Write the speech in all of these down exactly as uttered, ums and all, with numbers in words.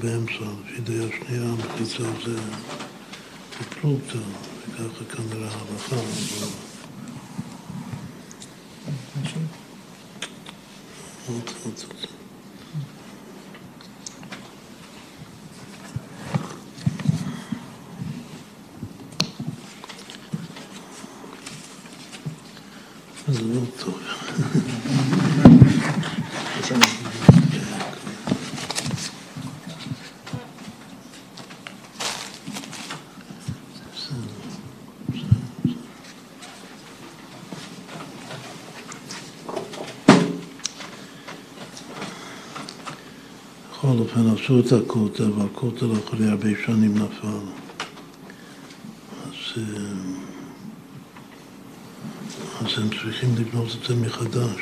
באמצע, לפי דעה שנייה, מחיצה זה פלוגתא, וככה כאן על ההערכה. עוד עוד עוד. זה לא טוב. בכל אופן, עשו את הכותל, והכותל אחרי הרבה שנים נפל. אז, אז הם צריכים לבנות את זה מחדש.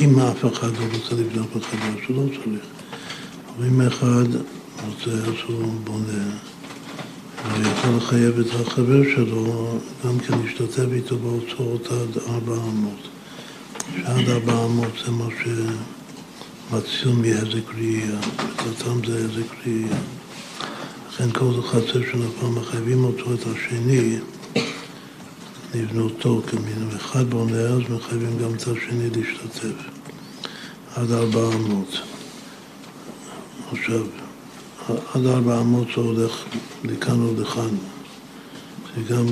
אם אף אחד לא רוצה לבנות מחדש, הוא לא צריך. אבל אם אחד רוצה, אז הוא בונה. הוא יכול לחייב את החבר שלו, גם כן להשתתף איתו בהוצאות עד ארבע מאות. שעד ארבע מאות זה מה ש... מציון מהזק ראייה, בקלטם זה הזק ראייה. לכן כל חצר שנפל מחייבים אותו את השני לבנותו, כמין אחד בונה, אז מחייבים גם את השני להשתתף. עד ארבע אמות. עכשיו, עד ארבע אמות זה הולך לכאן או לכאן. זה גם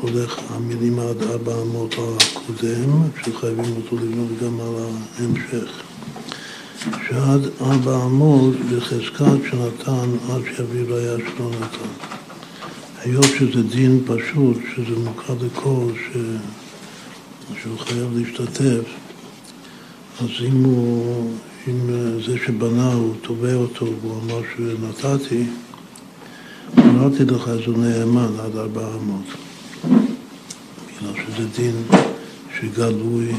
הולך המילים עד ארבע אמות הקודם, שחייבים אותו לבנות גם על ההמשך. שעד אבא עמוד בחזקת שנתן עד שיביא ראייה שלא נתן. היום שזה דין פשוט, שזה מוכר לכל, ש... שהוא חייב להשתתף, אז אם, הוא... אם זה שבנה הוא תובע אותו והוא אמר שנתתי, אמרתי לך, אז הוא נאמן עד אבא עמוד. בגלל שזה דין שגלוי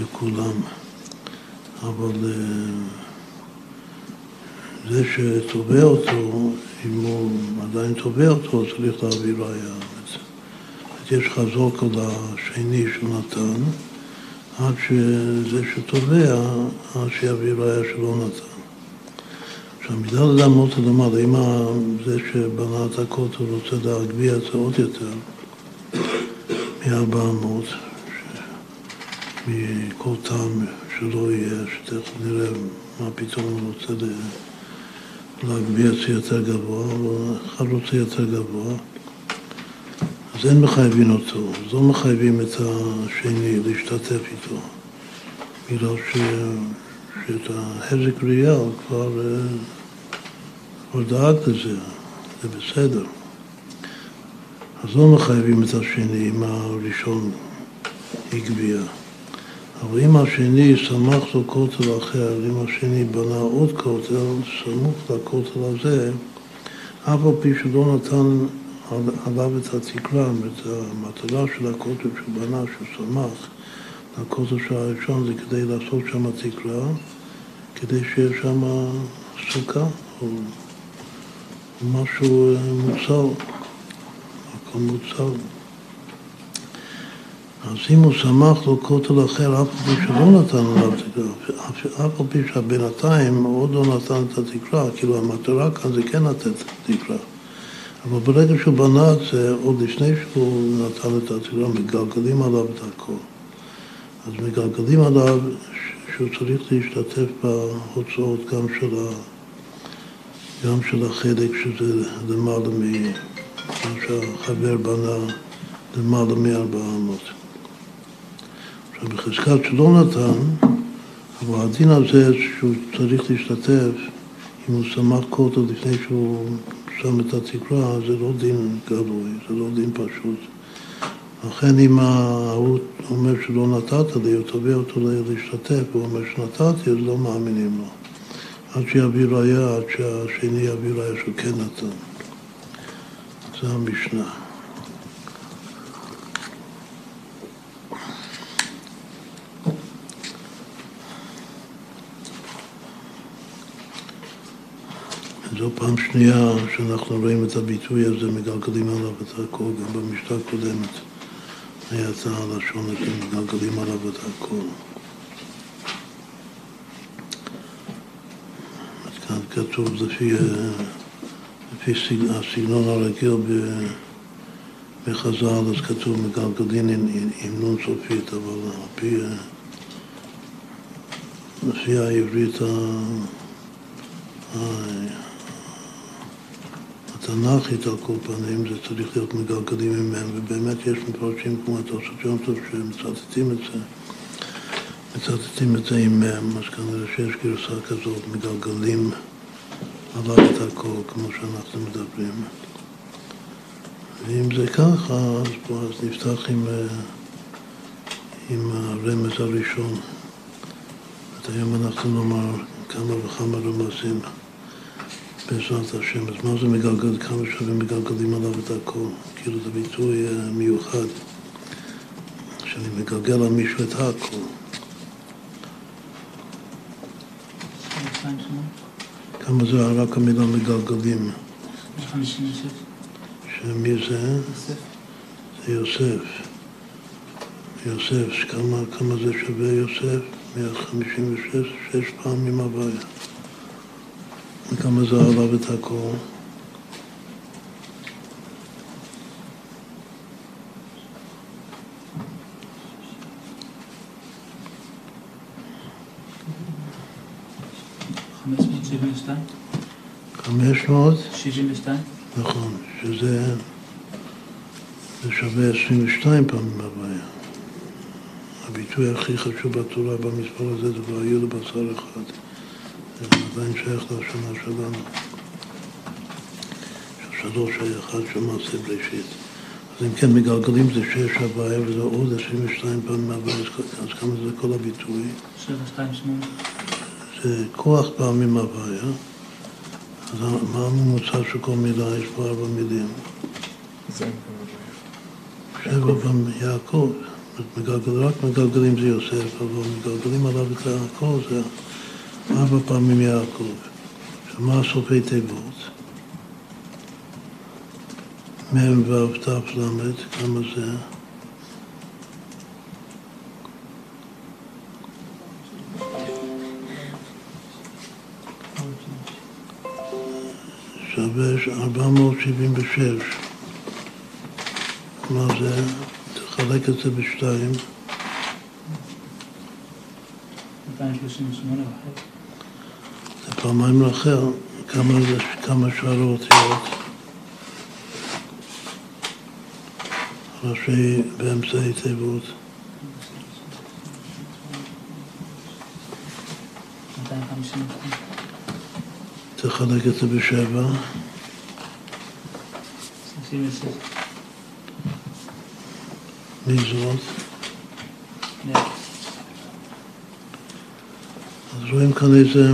לכולם. אבל זה שתובע אותו, אם הוא עדיין תובע אותו, צריך להביא ראייה. יש חזוק על השני שנתן, עד שזה שתובע, עד שיביא ראייה שלא נתן. עכשיו, בגלל אדם מאוד למד, אם זה שבנה את הכותל רוצה להגביע את זה עוד יותר, מארבע מאות, מכל טעם, שלא יהיה, שתכף נראה מה פתאום הוא רוצה להגביע צי יותר גבוה, אבל אחד רוצה יותר גבוה, אז אין מחייבים אותו, אז לא מחייבים את השני להשתתף איתו, בגלל ש... שאת ההזק ראייה הוא כבר... כבר דאג לזה, זה בסדר. אז לא מחייבים את השני עם הראשון הגביע. אבל אם השני סמך לו כותל אחר, אם השני בנה עוד כותל, סמוך לכותל הזה, אף על פי שלא נתן עליו את התקרה, את המטרה של הכותל שבנה, שסמך לכותל הראשון, זה כדי לעשות שם התקרה, כדי שיהיה שם סוכה או משהו מוצר, הכל מוצר. אז אם הוא שמח לו כותל אחר, אף על פי שלא נתן עליו תקרה, אף על פי שבינתיים עוד לא נתן את התקרה, כאילו המטרה כאן זה כן נתן את התקרה. אבל ברגע שהוא בנה את זה, עוד לפני שהוא נתן את התקרה, מגלגלים עליו את הכל. אז מגלגלים עליו שהוא צריך להשתתף בהוצאות גם של, ה... גם של החלק, שזה למעלה ממה שהחבר בנה, למעלה מארבעה עמות. בחזקת שלא נתן, אבל הדין הזה שהוא צריך להשתתף, אם הוא שמח כותל לפני שהוא שם את התקרה, זה לא דין גלוי, זה לא דין פשוט. לכן אם הוא אומר שלא נתת לי, הוא תובע אותו להשתתף, הוא אומר שנתתי, אז לא מאמינים לו. עד שיביא ראייה, עד שהשני יביא ראייה שהוא כן נתן. זה המשנה. זו פעם שנייה שאנחנו רואים את הביטוי הזה, מגלגלים עליו את הכל, גם במשתה הקודמת היה את הלשון הזה, מגלגלים עליו את הכל. כאן כתוב לפי הסגנון הרגיל בחז"ל, אז כתוב מגלגלין עם נון סופית, אבל לפי, לפי העברית התנ"כית על כל פנים, זה צריך להיות מגלגלים ממהם, ובאמת יש מפרשים כמו התוספות יום טוב שמצטטים את זה, מצטטים את זה עם מהם, אז כנראה שיש גרסה כזאת, מגלגלים עליו את הכל, כמו שאנחנו מדברים. ואם זה ככה, אז בוא אז נפתח עם, עם הרמז הראשון. את היום אנחנו נאמר כמה וכמה רמזים בעזרת השם. אז מה זה מגלגל, כמה שווים מגלגלים עליו את הכל? כאילו זה ביטוי מיוחד, שאני מגלגל על מישהו את הכל. כמה זה רק המילה מגלגלים? שמי זה? יוסף. זה יוסף. יוסף, כמה, כמה זה שווה יוסף? מאה חמישים ושש, שש פעמים הוויה. וכמה זה עליו את הכל? חמש מאות שבעים ושתיים. חמש מאות שבעים ושתיים. נכון, שזה שווה עשרים ושתיים פעמים הוויה. הביטוי הכי חשוב בתורה במספר הזה זה והיו לבשר אחד. זה עדיין שייך לשנה שלנו. שהשלוש האחד של מעשה בראשית. אז אם כן מגלגלים זה שש הוויה וזה עוד עשרים ושתיים פעמים הוויה. אז כמה זה כל הביטוי? שבע שתיים שמונה. זה כוח פעמים הוויה. אז מה הממוצע של כל מילה? יש פה ארבע מילים. שבע פעמים יעקב. רק מגלגלים זה יוסף, אבל מגלגלים עליו את יעקב זה ארבע פעמים יעקב. שמה סופי תיבות? מם וו תף למד, כמה זה? ארבע מאות שבעים ושש. מה זה? תחלק את זה בשתיים. מאתיים שלושים ושמונה אחר. זה פעמיים לאחר. כמה, כמה שאר אותיות? ראשי באמצעי תיבות. מאתיים חמישים אחר. תחלק את זה בשבע. מי זאת? אז רואים כאן איזה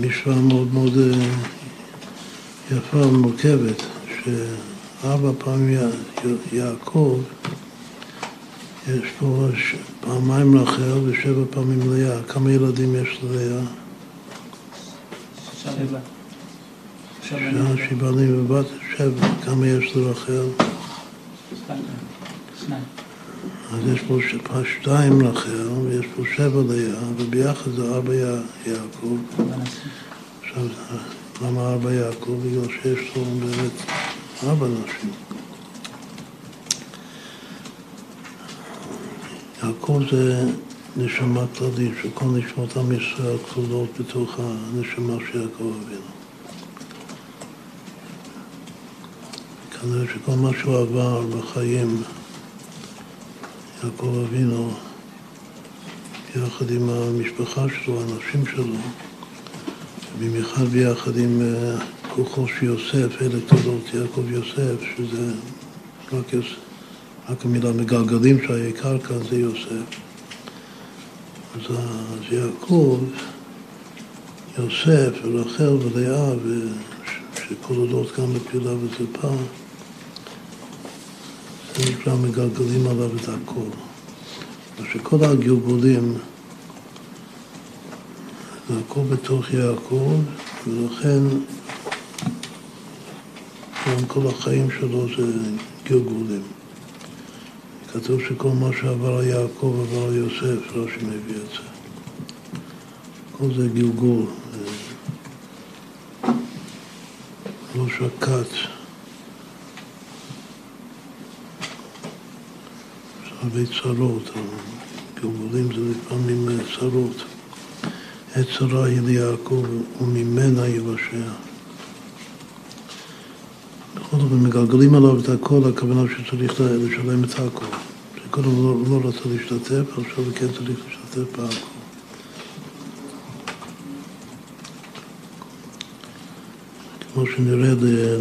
משוואה מאוד מאוד יפה ומורכבת, שארבע פעמים יעקב, יש פה פעמיים לאחר ושבע פעמים ליה. כמה ילדים יש ליה? שבע. שעה שבעים ובת שבע. כמה יש לרחל? שניים. אז יש פה שתיים לרחל ויש פה שבע ליה, וביחד זה ארבע יעקב. עכשיו, למה ארבע יעקב? בגלל שיש לו באמת ארבע נשים. יעקב זה נשמה כללית, שכל נשמות עם ישראל כלולות בתוך הנשמה של יעקב אבינו. כנראה שכל מה שהוא עבר בחיים, יעקב אבינו, יחד עם המשפחה שלו, האנשים שלו, במיוחד ביחד עם כוחו של יוסף, אלה תולדות יעקב יוסף, שזה רק, רק המילה מגלגלים שהעיקר כאן זה יוסף. אז יעקב, יוסף ולאחר ולאה, שכוללות גם לפעילה וזלפה, זה נקרא מגלגלים עליו את הכל. ושכל הגלגולים, זה הכל בתוך יעקב, ולכן גם כל החיים שלו זה גלגולים. כתוב שכל מה שעבר על יעקב עבר על יוסף, לא שמביא את זה. כל זה גלגול, לא שקט. הרבה צרות, הגלגולים זה לפעמים צרות. הצרה היא ליעקב וממנה ייוושע. בכל זאת, מגלגלים עליו את הכל, הכוונה שצריך לשלם את הכל. שקודם לא, לא רצה להשתתף, עכשיו כן צריך להשתתף בהכל. כמו שנראה,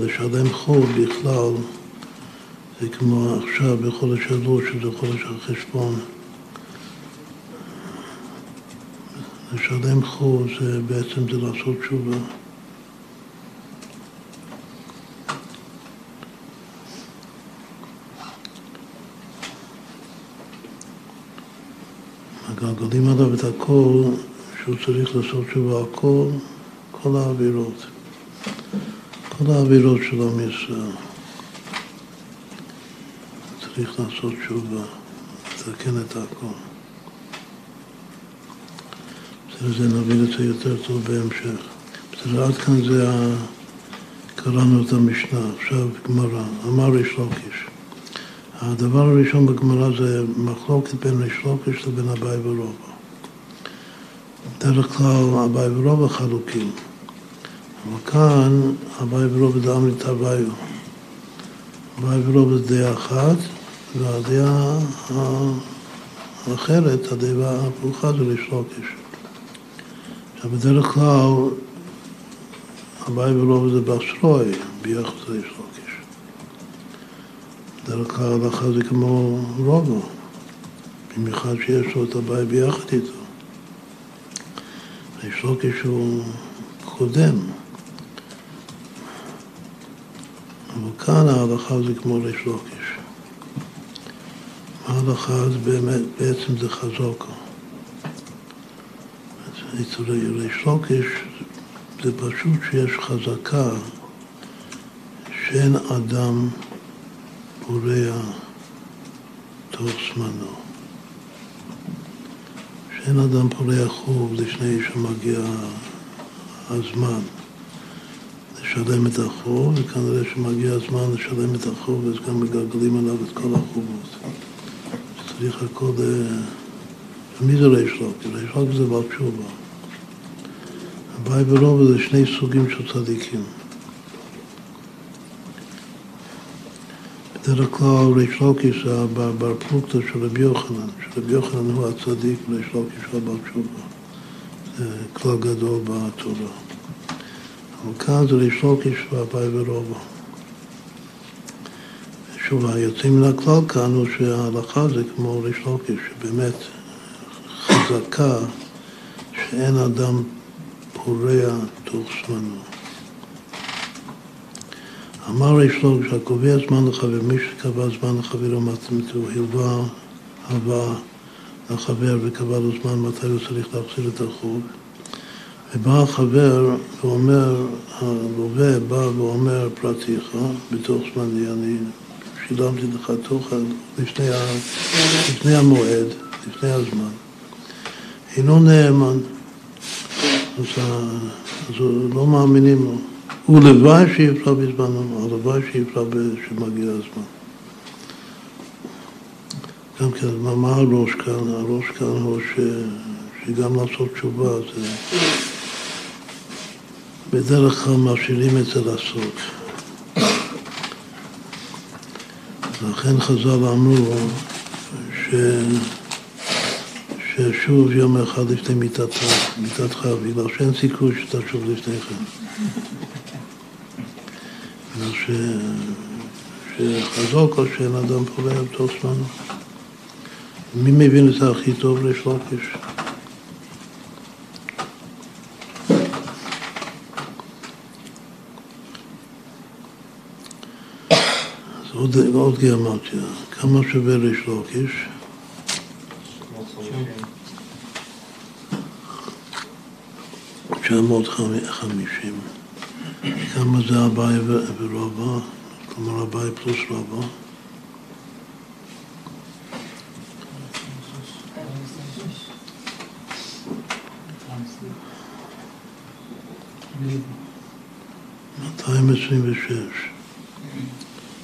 לשלם חוב בכלל, זה כמו עכשיו בחודש אלול, שזה חודש החשבון. לשלם חוב זה בעצם זה לעשות תשובה. מגלגלים עליו את הכל, שהוא צריך לעשות תשובה על כל, כל העבירות. כל העבירות של עם ישראל. צריך לעשות תשובה, לתקן את הכל. וזה נבין את זה יותר טוב בהמשך. עד כאן זה קראנו את המשנה, עכשיו גמרא, אמר ריש לוקיש. הדבר הראשון בגמרא זה מחלוקת בין ריש לוקיש לבין אביי ורבא. בדרך כלל אביי ורבא חלוקים, אבל כאן אביי ורבא דאמרית אביי. אביי ורבא זה דעה אחת, והדעה האחרת, הדעה הפרוחה זה ריש לוקיש. בדרך כלל, אביי ורבא זה באשרוי, ביחס לריש לוקיש. בדרך כלל ההלכה זה כמו רבא, במיוחד שיש לו את אביי ביחד איתו. ריש לוקיש הוא קודם. אבל כאן ההלכה זה כמו ריש לוקיש. ההלכה זה באמת, בעצם זה חזקה. אצל ריש לוקיש זה פשוט שיש חזקה שאין אדם פורע תוך זמנו. שאין אדם פורע חוב לשני שמגיע הזמן לשלם את החוב, וכנראה שמגיע הזמן לשלם את החוב אז גם מגלגלים עליו את כל החובות. צריך הכל... מי זה ריש לוקיש? ריש לוקיש זה בעל תשובה. אביי ורבא זה שני סוגים של צדיקים. בדרך כלל ריש לוקיש זה בר פלוגתא של רבי יוחנן, שרבי יוחנן הוא הצדיק וריש לוקיש הוא בעל תשובה. זה כלל גדול בתורה. אבל כאן זה ריש לוקיש ואביי ורבא. שוב, היוצאים מן הכלל כאן הוא שההלכה זה כמו ריש לוקיש, שבאמת חזקה שאין אדם פורע תוך זמנו. אמר ריש לוקיש, הקובע זמן לחבר, מי שקבע זמן לחבר ומתמיתו, הלווה, הלווה לחבר וקבע לו זמן מתי הוא צריך להחזיר את החוב. ובא החבר ואומר, הלווה בא ואומר פרטיך, בתוך זמני, אני שילמתי לך תוך לפני, לפני המועד, לפני הזמן. אינו נאמן, אז לא מאמינים לו. הוא לבד שיפרע בזמנו, הלוואי שיפרע שמגיע הזמן. גם כן, מה הראש כאן? הראש כאן הוא שגם לעשות תשובה, זה בדרך כלל משאירים את זה לעשות. לכן חז"ל אמרו ש... ששוב יום אחד לפני מיטתך, מיטתך, בגלל שאין סיכוי שאתה שוב לפני כן. בגלל ש... שחזוק או שאין אדם פורע בתוך זמנו. מי מבין את זה הכי טוב? ריש לוקיש. אז עוד, עוד גיאומטריה, כמה שווה ריש לוקיש? תשע מאות וחמישים. כמה זה אביי ורבא? כלומר אביי פלוס רבא? מאתיים עשרים ושש.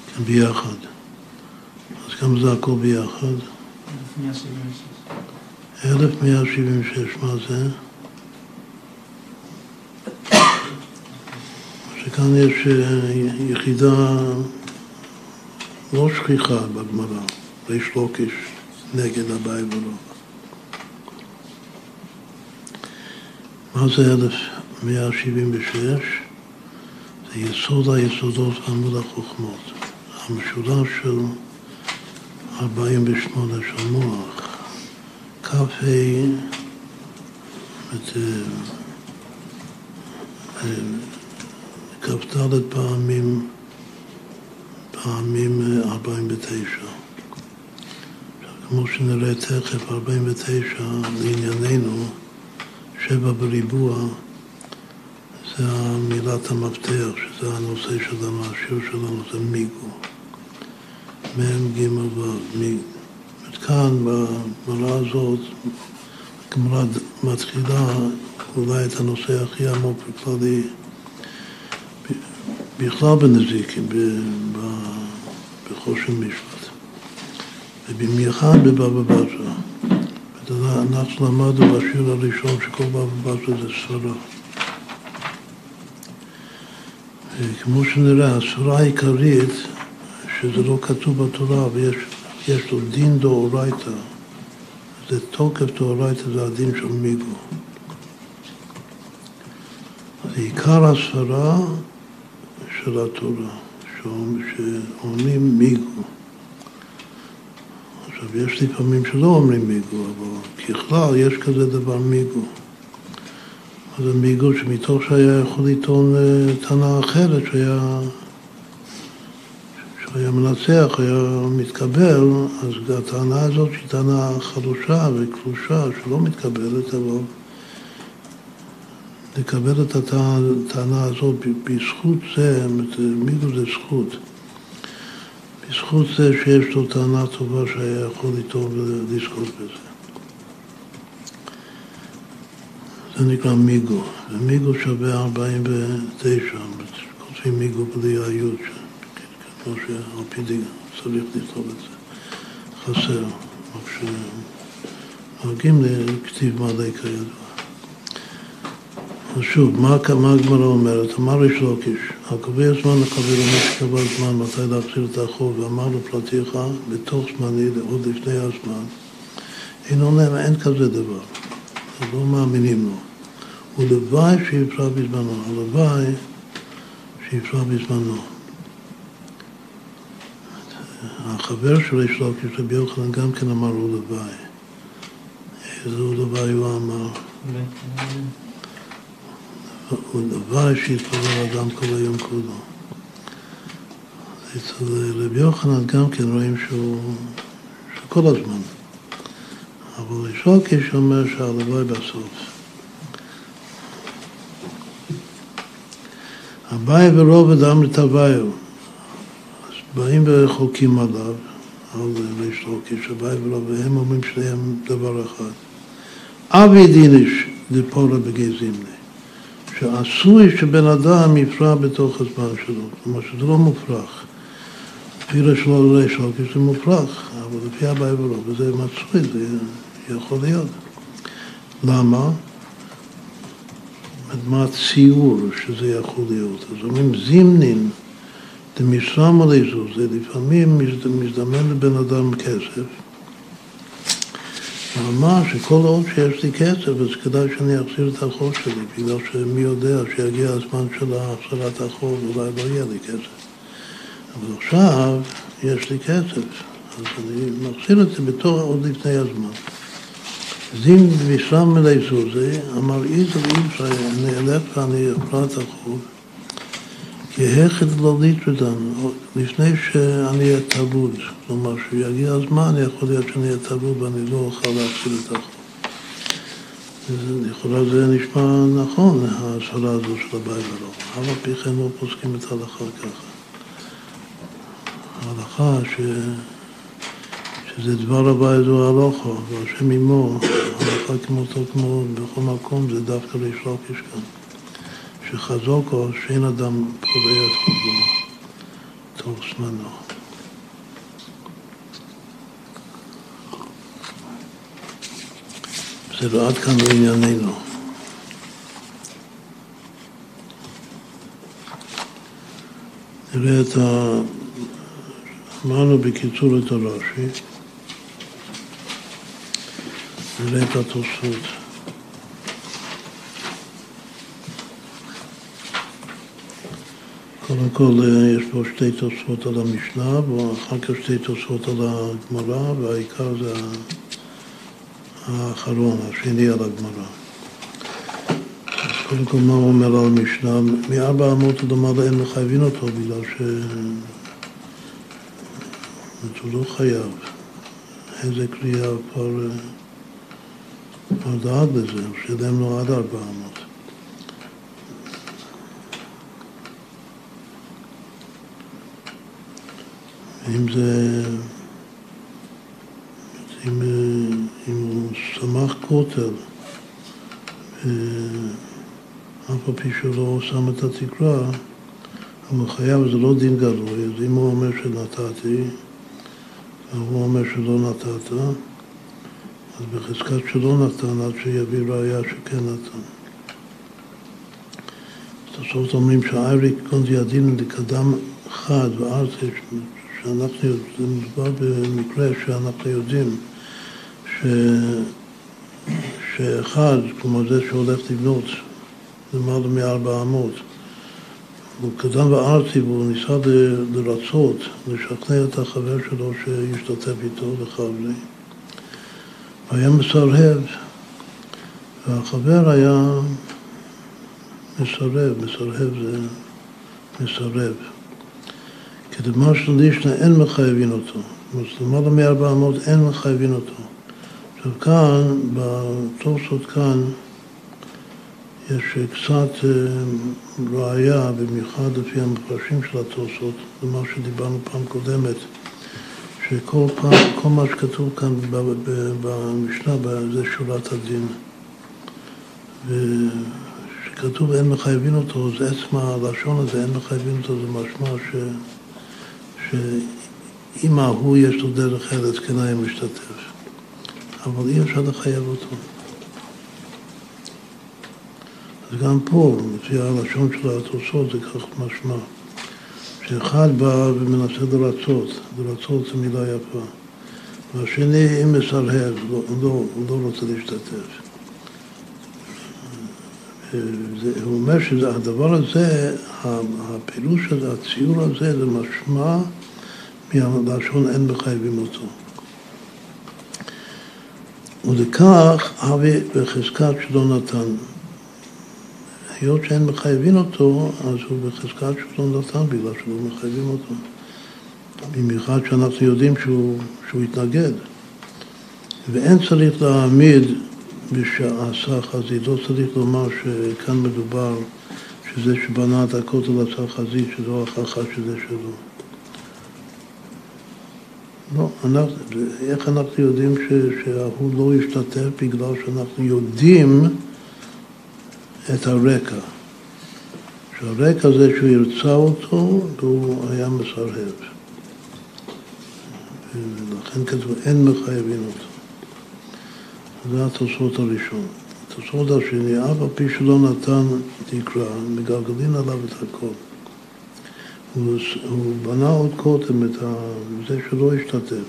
כן, ביחד. אז כמה זה הכל ביחד? אלף מאה שבעים ושש. אלף מאה שבעים ושש, מה זה? שכאן יש יחידה לא שכיחה בגמרא, ריש לוקיש נגד אביי ולא. מה זה אלף מאה שבעים ושש? זה יסוד היסודות עמוד החוכמות, המשולש של ארבעים ושמונה של מוח, קה כ"ד פעמים פעמים ארבעים ותשע. כמו שנראה תכף, ארבעים ותשע לענייננו, שבע בריבוע זה מילת המפתח, שזה הנושא שלנו, השיעור שלנו זה מיגו. מם ג' ו' מיגו. וכאן בגמרא הזאת, הגמרא מתחילה אולי את הנושא הכי עמוק בכללי, בכלל בנזיקים, בחושן משפט, ובמיוחד בבבא-בתרא. אנחנו למדנו בשיעור הראשון שכל בבא-בתרא זה סברה. כמו שנראה, הסברה העיקרית, שזה לא כתוב בתורה, ויש לו דין דאורייתא, זה תוקף דאורייתא, זה הדין של מיגו. עיקר הסברה של התורה, שאומרים מיגו. עכשיו, יש לפעמים שלא אומרים מיגו, אבל ככלל יש כזה דבר מיגו. אז המיגו שמתוך שהיה יכול לטעון טענה אחרת, שהיה, שהיה מנצח, היה מתקבל, אז הטענה הזאת שהיא טענה חלושה וקלושה, שלא מתקבלת, אבל לקבל את הטענה הזאת בזכות זה, מיגו זה זכות, בזכות זה שיש לו טענה טובה שהיה יכול לטעון ולזכות בזה. זה נקרא מיגו, ומיגו שווה ארבעים ותשע, כותבים מיגו בלי היוד, כמו שהרפידי צריך לכתוב את זה, חסר, רק שנוהגים לכתיב מלא כידוע. שוב, מה הגמרא אומרת? אמר ריש לוקיש, הקובע זמן לחברו, מי שקבע זמן מתי להחזיר את החוב, ואמר לפלטיך, בתוך זמני, עוד לפני הזמן, אין עונה, אין כזה דבר. לא מאמינים לו. ולוואי שיפרע בזמנו, הלוואי שיפרע בזמנו. החבר של ריש לוקיש, רבי יוחנן, גם כן אמר ולוואי. איזה ולוואי הוא אמר? ולוואי שיתפלל אדם כל היום כולו. אצל רבי יוחנן גם כן רואים שהוא כל הזמן. אבל ריש לוקיש אומר שהלוואי בסוף. אביי ורובד אמר תביאו. אז באים וחוקים עליו, על ריש לוקיש, אביי ורובד, הם אומרים שניהם דבר אחד. אבי דיניש דפורא בגזימני. שעשוי שבן אדם יפרע בתוך הזמן שלו. כלומר שזה לא מופרך. לפי ריש לוקיש זה מופרך, אבל לפי אביי ורובד זה מצוי, זה יכול להיות. למה? מה הציור שזה יכול להיות? אז אומרים זימנין, דמשרמה לזוז, זה לפעמים מזדמן לבן אדם כסף. אמר שכל עוד שיש לי כסף, אז כדאי שאני אחזיר את החוב שלי, בגלל שמי יודע שיגיע הזמן של החזרת החוב, אולי לא יהיה לי כסף. אבל עכשיו יש לי כסף, אז אני מחזיר את זה בתור עוד לפני הזמן. זים ושם מלי זוזי, אמר איזו איזו, אני אלף ואני אקרא את החוב, כהכת לולית ודנו, לפני שאני אהיה תבוד, כלומר שיגיע הזמן, יכול להיות שאני אהיה תבוד ואני לא אוכל להחזיר את החוב. לכאורה זה נשמע נכון, ההסברה הזו של אביי ולא. אבל פי כן לא פוסקים את ההלכה ככה. ההלכה ש... שזה דבר אביי זו הלוכה, והשם עמו, ההלכה כמותו כמו בכל מקום, זה דווקא ריש לוקיש כאן. שחזוקו שאין אדם פורע את חובו תוך זמנו. זה לא עד כאן בענייננו. נראה את ה... אמרנו בקיצור את הרש"י, נראה את התוספות. קודם כל יש פה שתי תוספות על המשנה, ואחר כך שתי תוספות על הגמרא, והעיקר זה האחרון, השני על הגמרא. קודם כל מה הוא אומר על המשנה? מארבע אמות ולמעלה אין מחייבים אותו, בגלל ש... הוא לא חייב. איזה קריאה כבר דעת בזה, הוא שילם לו עד ארבע אמות. אם זה... אם, אם הוא שמח כותל, אף פי שלא שם את התקרה, הוא חייב, זה לא דין גלוי. אז אם הוא אומר שנתתי, והוא אומר שלא נתת, אז בחזקת שלא נתן, עד שיביא ראיה שכן נתן. בסוף אומרים שהאירי קונדי הדין לקדם חד, ואז שאנחנו יודעים, מדובר במקרה שאנחנו יודעים ש... שאחד, כמו זה שהולך לבנות, למעלה מארבע אמות, הוא קדם בארצי והוא ניסה לרצות, לשכנע את החבר שלו שישתתף איתו לחבלי. והיה מסרב, והחבר היה מסרב, מסרב זה מסרב. כדמה שלדישנה אין מחייבים אותו, למעלה מארבע אמות אין מחייבים אותו. עכשיו כאן, בתוספות כאן, יש קצת ראיה, במיוחד לפי המפרשים של התוספות, למה שדיברנו פעם קודמת, שכל פעם, כל מה שכתוב כאן במשנה, זה שורת הדין. וכשכתוב אין מחייבים אותו, זה עצם הלשון הזה, אין מחייבים אותו, זה משמע ש... שאם ההוא יש לו דרך ארץ, כן היה משתתף. אבל אי אפשר לחייב אותו. אז גם פה, לפי הלשון של התוספות, זה כך משמע. שאחד בא ומנסה לרצות, לרצות זה מילה יפה. והשני, אם מסרב, לא, לא, לא רוצה להשתתף. הוא אומר שהדבר הזה, הפעילות של הציור הזה, זה משמע מהלשון אין מחייבים אותו. ולכך, הווי בחזקת שלא נתן. היות שאין מחייבים אותו, אז הוא בחזקת שלא נתן, בגלל שלא מחייבים אותו. במיוחד שאנחנו יודעים שהוא, שהוא התנגד. ואין צריך להעמיד בשעה חזית, לא צריך לומר שכאן מדובר שזה שבנה את הכותל עשה חזית, שזו החכה שזה שלו. לא, אנחנו, איך אנחנו יודעים ש, שהוא לא ישתתף? בגלל שאנחנו יודעים את הרקע. שהרקע זה שהוא ירצה אותו והוא היה מסרב. ולכן כתוב אין מחייבים אותו. זה התוספות הראשון. התוספות השני, אף על פי שלא נתן תקרה, מגלגלין עליו את הכל. הוא, הוא בנה עוד קוטם, את ה... זה שלא השתתף.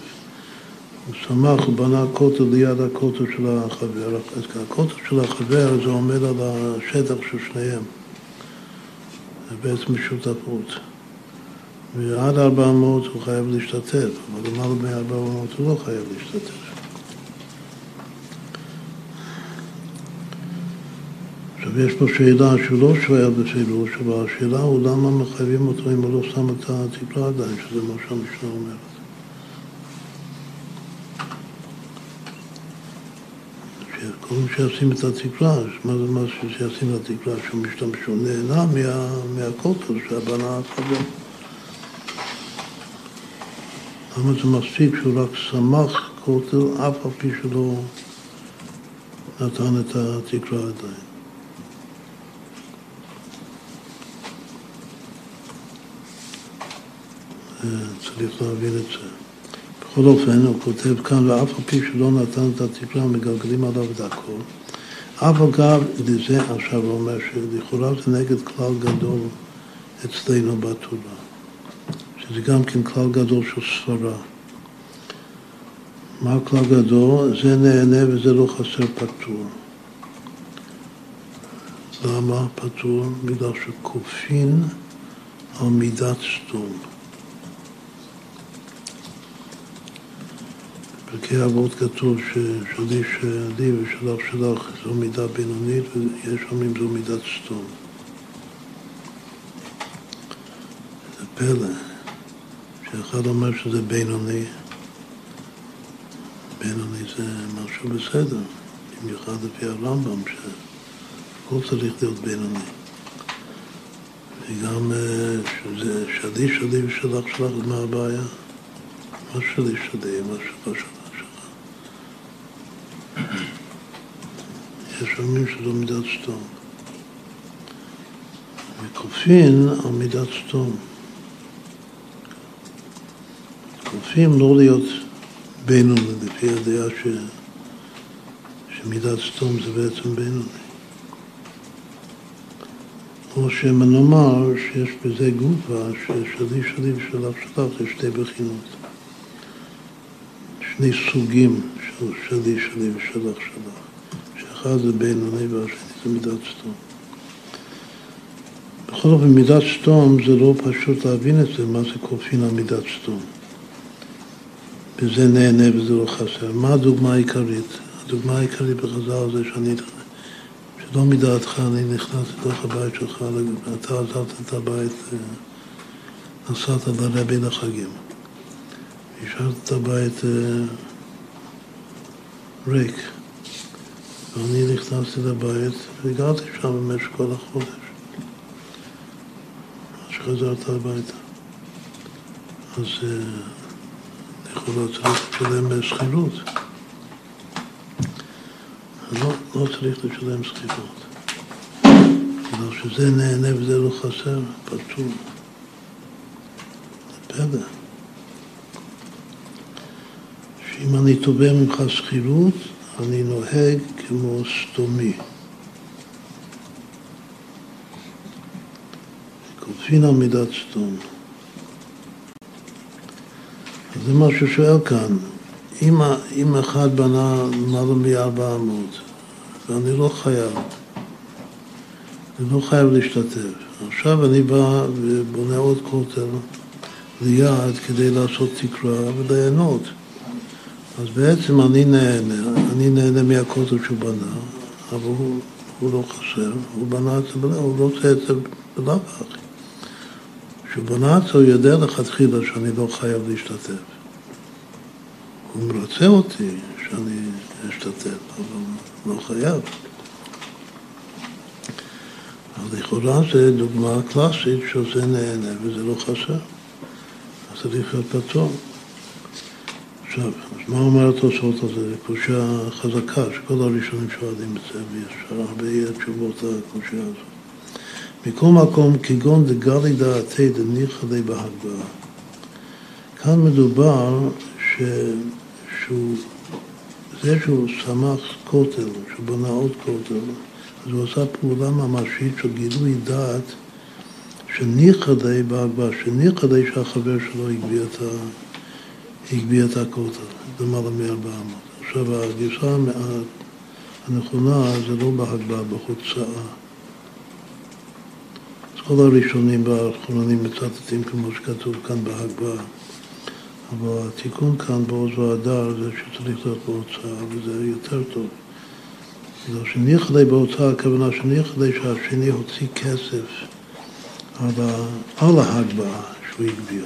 הוא שמח, הוא בנה קוטל ליד הקוטל של החבר. הקוטל של החבר זה עומד על השטח של שניהם. זה בעצם משותפות. ועד ארבע מאות הוא חייב להשתתף, אבל למעלה מארבע מאות הוא לא חייב להשתתף. עכשיו יש פה שאלה שהוא לא שווה בפירוש, אבל השאלה הוא למה מחייבים אותו אם הוא לא שם את התקרה עדיין, שזה מה שהמשנה אומרת. שקודם שישים את התקרה, מה זה מה שישים את התקרה? שמשתמשו נהנה מה, מהכותל שהבנה החבר. למה זה מספיק שהוא רק שמח כותל, אף על פי שלא נתן את התקרה עדיין. צריך להבין את זה. בכל אופן הוא כותב כאן, ואף על פי שלא נתן את הטיפלה, מגלגלים עליו את הכל. אף אגב, לזה עכשיו הוא אומר שלכאורה זה נגד כלל גדול אצלנו בתורה, שזה גם כן כלל גדול של ספרה. מה הכלל גדול? זה נהנה וזה לא חסר פטור. למה פטור? בגלל שכופין על מידת סדום. פרקי אבות כתוב ששלי שלי ושלך שלך זו מידה בינונית, ויש אומרים זו מידת סדום. זה פלא, שאחד אומר שזה בינוני, בינוני זה משהו בסדר, במיוחד לפי הרמב"ם, שלא צריך להיות בינוני. וגם שזה שלי שלי ושלך שלך, מה הבעיה? מה שלי שלי, מה שלך שלך. יש אומרים שזו מידת סתום. וכופין על מידת סתום. כופין לא להיות בינוני, לפי הדעה ש... שמידת סתום זה בעצם בינוני. או שמנאמר שיש בזה גופה, ששלי שלי ושלך שלך יש שתי בחינות. שני סוגים של שלי שלי ושלך שלך. אחד זה בינוני והשני זה מידת סתום. בכל אופן, מידת סתום זה לא פשוט להבין את זה, מה זה כופין על מידת סתום. וזה נהנה וזה לא חסר. מה הדוגמה העיקרית? הדוגמה העיקרית בחז"ל זה שאני, שלא מדעתך אני נכנס לתוך הבית שלך, אתה עזרת את הבית, נסעת לרבי לחגים. השארת את הבית ריק. ואני נכנסתי לבית וגרתי שם במשך כל החודש. אז שחזרת הביתה. אז יכולה צריך לשלם שכירות. לא, לא צריך לשלם שכירות. כלומר שזה נהנה וזה לא חסר, פטור. זה פלא. שאם אני תובע ממך שכירות, אני נוהג כמו סתומי. כופין על מידת סתום. זה מה ששואל כאן. אם, אם אחד בנה למעלה מארבע אמות, ואני לא חייב, אני לא חייב להשתתף. עכשיו אני בא ובונה עוד קוטר ליד כדי לעשות תקרה וליהנות. אז בעצם אני נהנה, אני נהנה מהקוטר שהוא בנה, אבל הוא, הוא לא חסר, הוא בנה את זה, הוא לא עושה את זה בלב אחי. כשהוא בנה את זה, הוא יודע לכתחילה שאני לא חייב להשתתף. הוא מרצה אותי שאני אשתתף, אבל לא חייב. אז לכאורה זה דוגמה קלאסית שזה נהנה וזה לא חסר. אז צריך להיות פתאום. עכשיו, אז מה אומר התוספות הזה? קושייה חזקה, שכל הראשונים שואלים את זה, ויש הרבה תשובות לקושייה הזאת. מכל מקום, כגון דגלי דעתי דניחא ליה בהגבהא. כאן מדובר ש... שהוא... זה שהוא שמח כותל, שהוא בנה עוד כותל, אז הוא עשה פעולה ממשית של גילוי דעת שניחא ליה בהגבהא, שניחא ליה שהחבר שלו הגביה את ה... הגביע את הכותל, למעלה מארבע אמות. עכשיו, הגישה הנכונה זה לא בהגבהא, בהוצאה. אז כל הראשונים והאחרונים מצטטים כמו שכתוב כאן בהגבהא, אבל התיקון כאן בעוז והדר זה שצריך להיות בהוצאה, וזה יותר טוב. בגלל שניחא ליה בהוצאה, הכוונה שניחא ליה שהשני הוציא כסף על ההגבהא שהוא הגביע.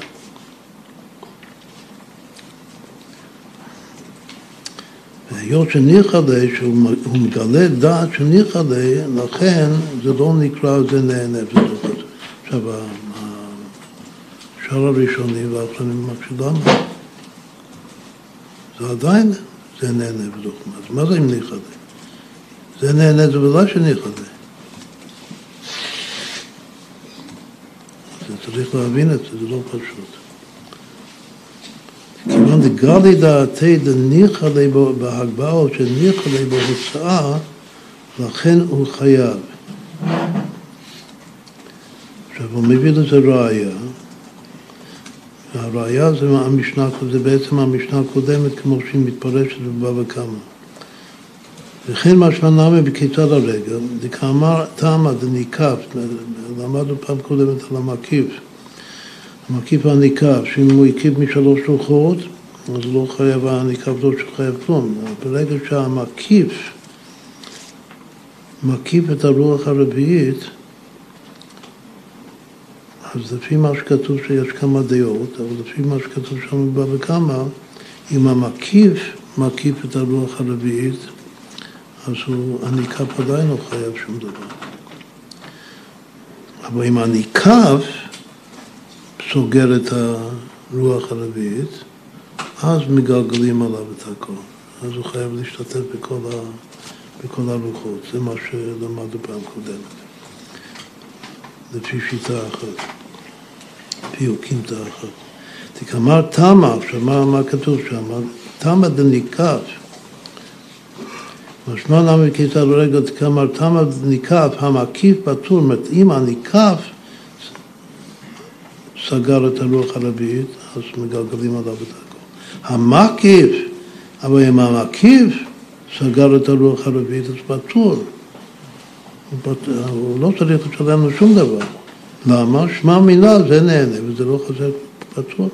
היות שניחא ליה, שהוא מגלה דעת שניחא ליה, לכן זה לא נקרא, זה נהנה. עכשיו, השאר הראשוני והאחרונים מקשיבים, זה עדיין, זה נהנה. אז מה זה עם ניחא ליה? זה נהנה, זה בלא שניחא ליה. אז צריך להבין את זה, זה לא פשוט. כיוון דגלי דעתי דניחא ליה בהגבהה או שניחא ליה בהוצאה, לכן הוא חייב. עכשיו הוא מביא לזה ראיה, והראיה זה המשנה, זה בעצם המשנה הקודמת כמו שהיא מתפרשת בבבא קמא. וכן משמע נמי בכיצד הרגל, דקאמר תמא דניקף, למדנו פעם קודמת על המקיף, המקיף והניקף, שאם הוא הקיף משלוש לוחות, אז לא חייב הניקף, לא שחייב כלום. ברגע שהמקיף מקיף את הרוח הרביעית, אז לפי מה שכתוב שיש כמה דעות, אבל לפי מה שכתוב שם בבא קמא, אם המקיף מקיף את הרוח הרביעית, אז הניקף עדיין לא חייב שום דבר. אבל אם הניקף סוגר את הרוח הרביעית, אז מגלגלים עליו את הכל. אז הוא חייב להשתתף בכל, ה... בכל הרוחות. זה מה שלמדנו פעם קודמת. לפי שיטה אחת, לפי הוקימתא אחת. תקאמר תמא, שמה, מה כתוב שם? תמא דניקף. משמע נמי בכיצד הרגל, תקאמר תמא דניקף, המקיף פטור. אם הניקף סגר את הרוח הרביעית, אז מגלגלים עליו את הכל. המקיף, אבל אם המקיף סגר את הרוח הרביעית, אז פטור. הוא לא צריך לשלם לשום דבר. למה? שמה מילה זה נהנה, וזה לא חזק פטור.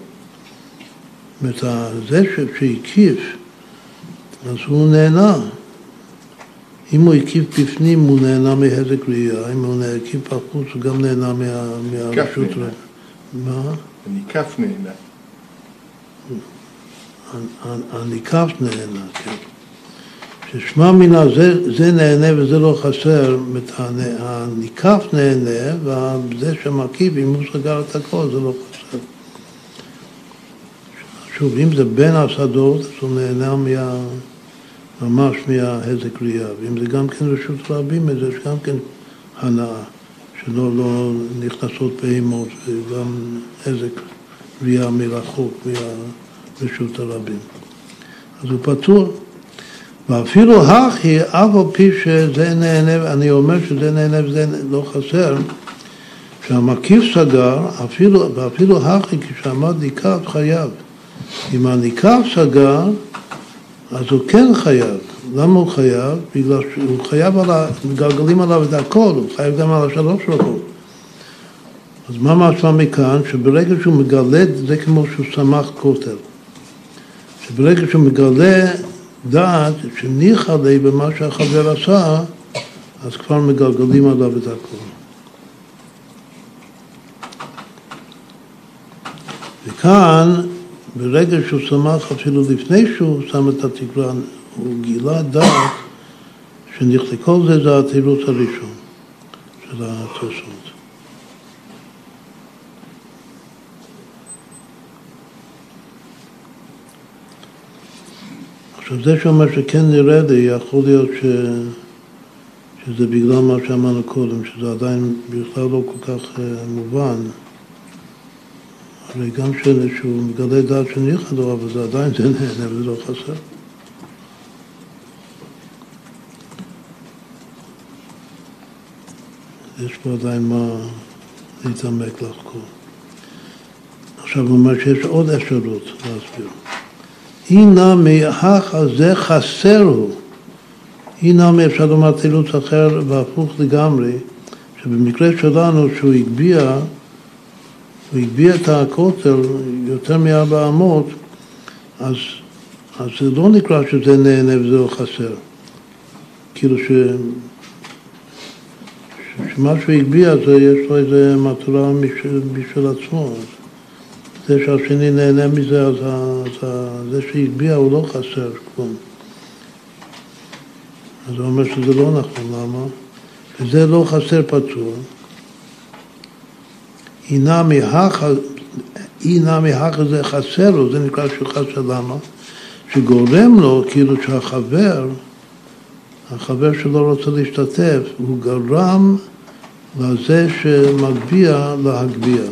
זאת אומרת, זה שהקיף, אז הוא נהנה. אם הוא הקיף בפנים, הוא נהנה מהזק ראייה, אם הוא הקיף בחוץ, הוא גם נהנה מהרשות ראייה. מה? הניקף נהנה. הניקף נהנה, כן. ששמע מילה זה, זה נהנה וזה לא חסר, הניקף נהנה, וזה שמקיף, אם הוא סגר את הכל, זה לא חסר. שוב, אם זה בין השדות, אז הוא נהנה מה, ממש מההזק ראייה, ואם זה גם כן רשות רבים, אז יש גם כן הנאה, שלא לא נכנסות פעימות, וגם הזק ראייה מרחוק מהרשות הרבים. אז הוא פטור. ואפילו הכי, אף על פי שזה נהנה, אני אומר שזה נהנה וזה לא חסר, כשהמקיף סגר, אפילו, ואפילו הכי, כשעמד ניקף חייב. אם הניקף סגר, אז הוא כן חייב. למה הוא חייב? בגלל שהוא חייב על ה... גלגלים עליו את הכל, הוא חייב גם על השלוש לוחות. אז מה משמע מכאן? שברגע שהוא מגלד, זה כמו שהוא סמך כותל. שברגע שהוא מגלד, דעת שניחא ליה במה שהחבר עשה, אז כבר מגלגלים עליו את הכל. וכאן, ברגע שהוא שמח, אפילו לפני שהוא שם את התקרה, הוא גילה דעת שכל זה זה התירוץ הראשון של התוספות. עכשיו זה שאומר שכן נראה לי, יכול להיות ש... שזה בגלל מה שאמרנו קודם, שזה עדיין בכלל לא כל כך uh, מובן. הרי גם שהוא מגלה דעת שניחא לו, אבל זה עדיין זה נהנה וזה לא חסר. יש פה עדיין מה להתעמק לחקור. עכשיו הוא אומר שיש עוד אפשרות להסביר. הנה מהך הזה חסר הוא. הנה אפשר לומר תירוץ אחר והפוך לגמרי, שבמקרה שלנו שהוא הגביע, הוא הגביע את הכותל יותר מארבע אמות, אז, אז זה לא נקרא שזה נהנה וזה לא חסר. כאילו ש... שמה שהוא הגביע זה יש לו איזה מטרה בשביל, בשביל עצמו. זה שהשני נהנה מזה, אז זה שהגביע הוא לא חסר כלום. אז הוא אומר שזה לא נכון, למה? וזה לא חסר פטור. הנה מהך הזה חסר לו, זה נקרא שחסר, למה? שגורם לו, כאילו שהחבר, החבר שלא רוצה להשתתף, הוא גרם לזה שמגביע להגביע.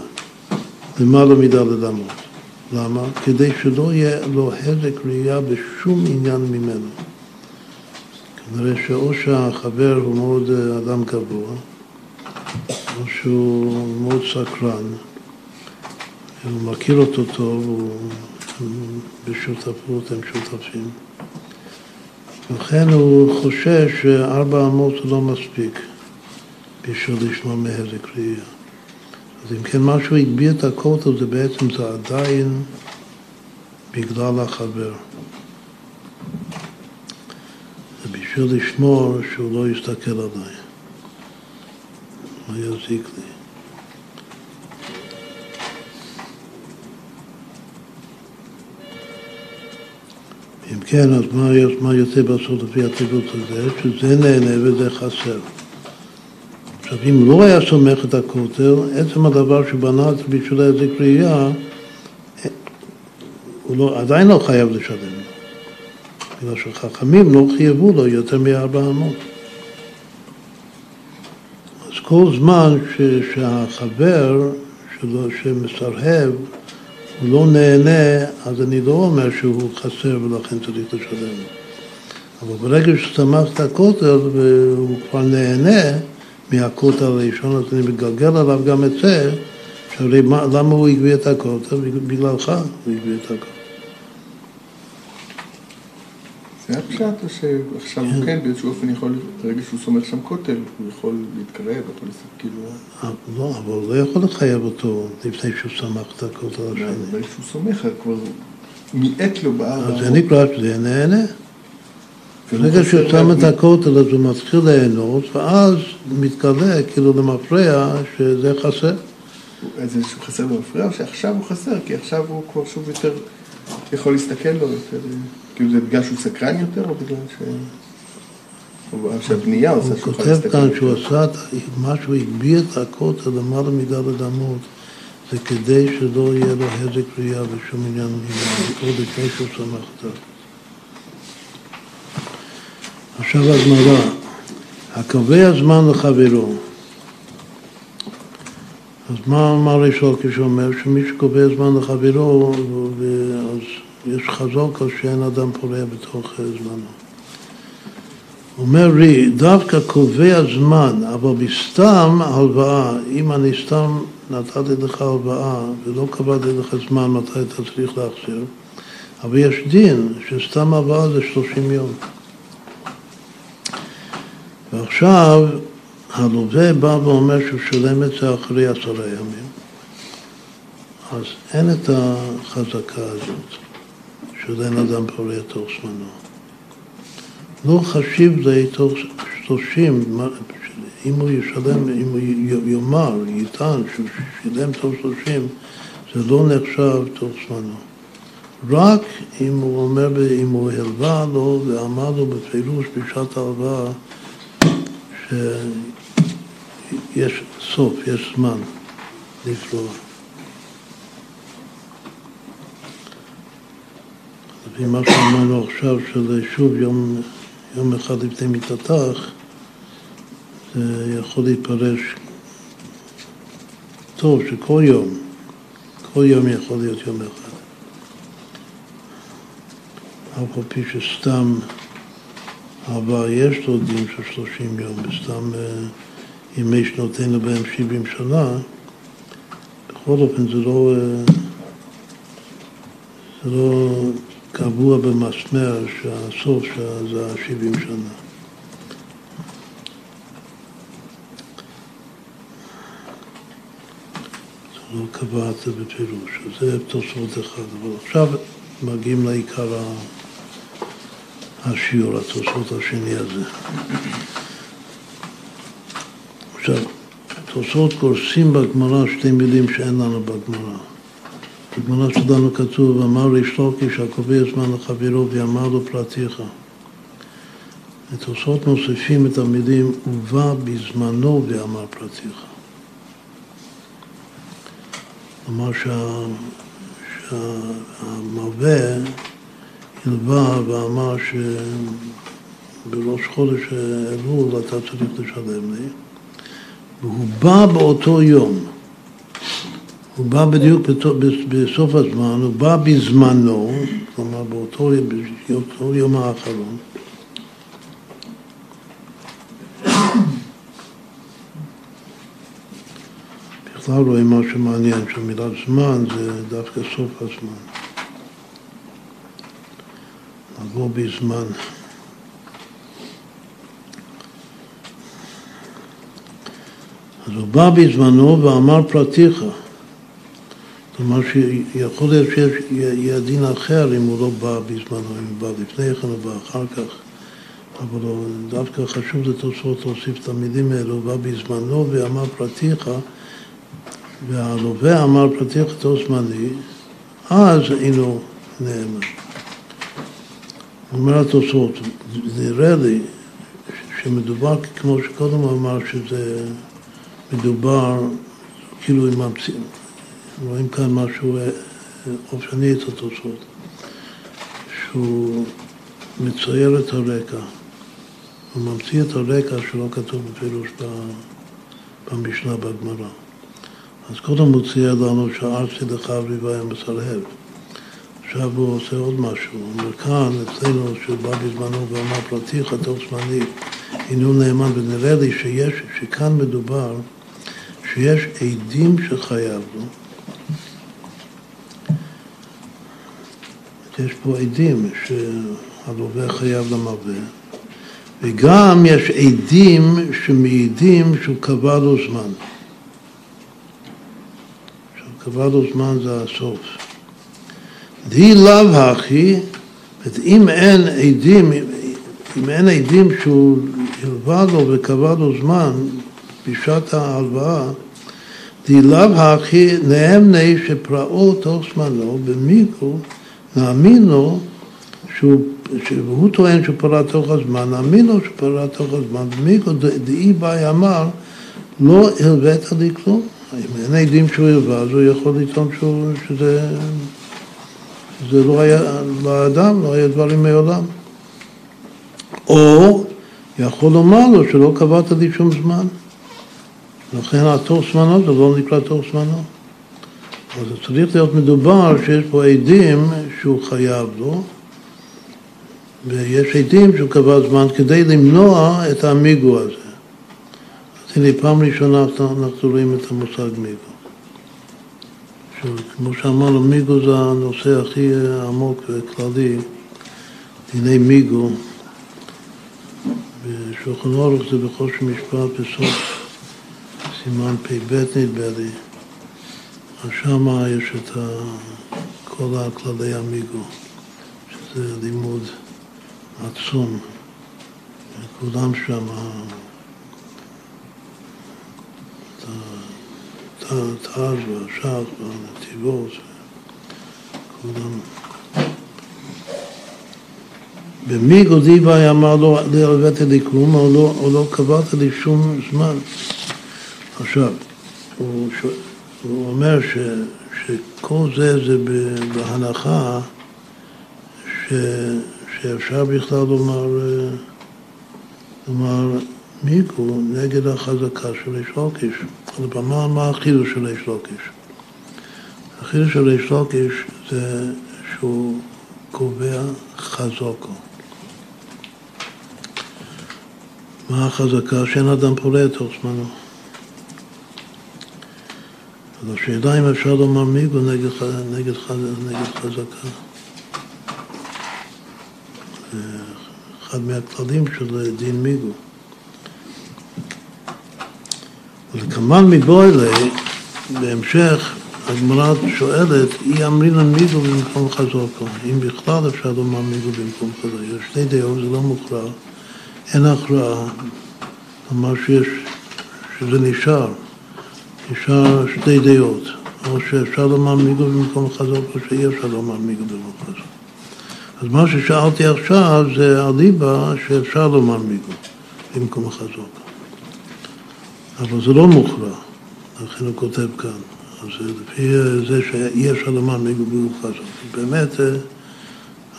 למעלה מידה לדמות. למה? כדי שלא יהיה לו חזק ראייה בשום עניין ממנו. כנראה שאו שהחבר הוא מאוד אדם גבוה, או שהוא מאוד סקרן, הוא מכיר אותו טוב, הוא בשותפות, הם שותפים. לכן הוא חושש שארבע אמות לא מספיק בשביל לשמוע מהזק ראייה. אז אם כן, מה שהוא הגביר את הכותל, זה בעצם זה עדיין בגלל החבר. ובשביל לשמור שהוא לא יסתכל עליי, לא יזיק לי. אם כן, אז מה, מה יוצא בסוף לפי התיבות הזה? שזה נהנה וזה חסר. עכשיו, אם לא היה סומך את הכותל, עצם הדבר שבנה את בשביל הזק ראייה, הוא לא, עדיין לא חייב לשלם לו. בגלל שחכמים לא חייבו לו יותר מארבע אמות. אז כל זמן ש, שהחבר שלו, שמסרב, הוא לא נהנה, אז אני לא אומר שהוא חסר ולכן צריך לשלם לו. אבל ברגע שסמך את הכותל והוא כבר נהנה, מהכותל הראשון, אז אני מגלגל עליו גם את זה, שאולי למה הוא הגביא את הכותל? בגללך הוא הגביא את הכותל. זה הפשט או שעכשיו הוא כן, באיזשהו אופן יכול, ברגע שהוא סומך שם כותל, הוא יכול להתקרב, אתה לסת כאילו... לא, אבל הוא לא יכול לחייב אותו לפני שהוא סמך את הכותל השני. אבל כשהוא סומך, כבר מיעט לו בארבע... אז זה נקרא שזה נהנה. ברגע שהוא שם את הכותל, אז הוא מתחיל ליהנות, ואז מתגלה, כאילו למפרע, שזה חסר. אז זה שהוא חסר במפרע, או שעכשיו הוא חסר, כי עכשיו הוא כבר שוב יותר יכול להסתכל לו יותר. כאילו זה בגלל שהוא סקרן יותר, או בגלל ש... או שהבנייה עושה שהוא יכול להסתכל יותר. הוא כותב כאן שהוא עשה מה שהוא הגביא את הכותל, למעלה מידה לדמות, זה כדי שלא יהיה לו חזק ראייה ושום עניין מגיע, עוד לפני שהוא שמחת. עכשיו הגמרא, הקובע זמן לחברו. אז מה אמר ריש לקיש אומר? שמי שקובע זמן לחברו, אז יש חזקה שאין אדם פורע בתוך זמנו. אומר רי, דווקא קובע זמן, אבל בסתם הלוואה, אם אני סתם נתתי לך הלוואה ולא קבעתי לך זמן מתי תצליח להחזיר, אבל יש דין שסתם הלוואה זה שלושים יום. ועכשיו הלווה בא ואומר שהוא שולם את זה אחרי עשרה ימים. אז אין את החזקה הזאת, שאין אדם פורע תוך זמנו. לא חשיב זה תוך שלושים, אם הוא ישלם, אם הוא יאמר, יטען, שהוא שילם תוך שלושים, זה לא נחשב תוך זמנו. רק אם הוא אומר, אם הוא הלווה לו ואמר לו בפירוש בשעת ההלוואה, שיש סוף, יש זמן לפרוע. לפי מה שאמרנו עכשיו, שזה שוב יום, יום אחד לפני מיטתך, זה יכול להתפרש טוב, שכל יום, כל יום יכול להיות יום אחד. אף על פי שסתם אבל יש לו דין של שלושים יום, בסתם ימי שנותינו בהם שבעים שנה, בכל אופן זה לא, זה לא קבוע במסמר שהסוף זה שבעים שנה. זה לא קבע את זה בפירוש, זה תוספות אחד, אבל עכשיו מגיעים לעיקר ה... השיעור, התוספות השני הזה. עכשיו, התוספות קורסים בגמרא שתי מילים שאין לנו בגמרא. בגמרא שלנו כתוב, אמר ריש לקיש הקובע זמן לחברו ואמר לו פרטיך. התוספות מוסיפים את המילים ובא בזמנו ואמר פרטיך. אמר שהמלווה הלווה ואמר שבראש חודש אלול אתה צריך לשלם לי, והוא בא באותו יום. הוא בא בדיוק בסוף הזמן, הוא בא בזמנו, כלומר באותו יום האחרון. בכלל רואה משהו מעניין, שהמילה זמן זה דווקא סוף הזמן. נבוא בזמן. אז הוא בא בזמנו ואמר פרטיך. כלומר שיכול להיות שיהיה דין אחר אם הוא לא בא בזמנו, אם הוא בא לפני כן או בא אחר כך. אבל דווקא חשוב לתוספות להוסיף את המילים האלה, הוא בא בזמנו ואמר פרטיך, והלווה אמר פרטיך תו זמני, אז אינו נאמן. הוא אומר לתוספות, נראה לי שמדובר, כמו שקודם אמר, שזה מדובר כאילו עם המציאות. רואים כאן משהו אופני את התוספות, שהוא מצייר את הרקע, הוא ממציא את הרקע שלא כתוב בפירוש במשנה בגמרא. אז קודם הוא צייר לנו שהארצי לחברי והיה מסרב. עכשיו הוא עושה עוד משהו, הוא אומר כאן אצלנו שהוא בא בזמנו ואמר פרטיך תוך זמני, אינו נאמן, ונראה לי שיש, שכאן מדובר שיש עדים שחייב לו. יש פה עדים שהלווה חייב למלווה, וגם יש עדים שמעידים שהוא קבע לו זמן. שהוא קבע לו זמן זה הסוף. די לאו הכי, אם אין עדים, אם אין עדים שהוא הלווה לו וקבע לו זמן בשעת ההלוואה, די לאו הכי נאמני שפרעו תוך זמנו במיקרו, נאמין לו, שהוא, שהוא טוען שפרה תוך הזמן, נאמין לו שפרה תוך הזמן, ומיקו דאי באי אמר, לא הלווית לי כלום. אם אין עדים שהוא הלווה, אז הוא יכול לטעון שהוא, שזה, שזה לא היה לאדם, לא היה דברים מעולם. או יכול לומר לו שלא קבעת לי שום זמן. לכן התוך זמנו, זה לא נקרא תוך זמנו. אז צריך להיות מדובר שיש פה עדים שהוא חייב לו, ויש עדים שהוא קבע זמן כדי למנוע את המיגו הזה. אז הנה, פעם ראשונה אנחנו רואים את המושג מיגו. שכמו שאמרנו, מיגו זה הנושא הכי עמוק וכללי, דיני מיגו, ושולחן ארוך זה בחוש משפט בסוף סימן פ"ב נדמה לי. אז שם יש את כל הכללי המיגו, שזה לימוד עצום. כולם שם, תאז והשח והנתיבות, כולם. במיגו דיבה אמר לא הלווית לי כלום, או לא קבעת לי שום זמן. עכשיו, הוא שואל, הוא אומר ש, שכל זה זה בהנחה ש, שאפשר בכלל לומר, לומר מיקו נגד החזקה של איש לוקיש. אבל מה, מה החידוש של איש לוקיש? החידוש של איש לוקיש זה שהוא קובע חזקו. מה החזקה? שאין אדם פורע תוך זמנו. אז השאלה אם אפשר לומר מיגו נגד, נגד, נגד חזקה. אחד מהכללים של דין מיגו. ולכמן מבוילי, בהמשך, הגמרא שואלת, אי אמרינן מיגו במקום חזקו. אם בכלל אפשר לומר מיגו במקום חזקו. יש שני דעות, זה לא מוכרע. אין הכרעה. כלומר שיש, שזה נשאר. נשאר שתי דעות, או שאפשר לומר מיגו במקום חזוק, או שאי אפשר לומר מיגו במקום חזוק. אז מה ששאלתי עכשיו זה הליבה שאפשר לומר מיגו במקום חזוק. אבל זה לא מוכרע, לכן הוא כותב כאן. אז לפי זה שאי אפשר לומר מיגו במקום חזוק. באמת,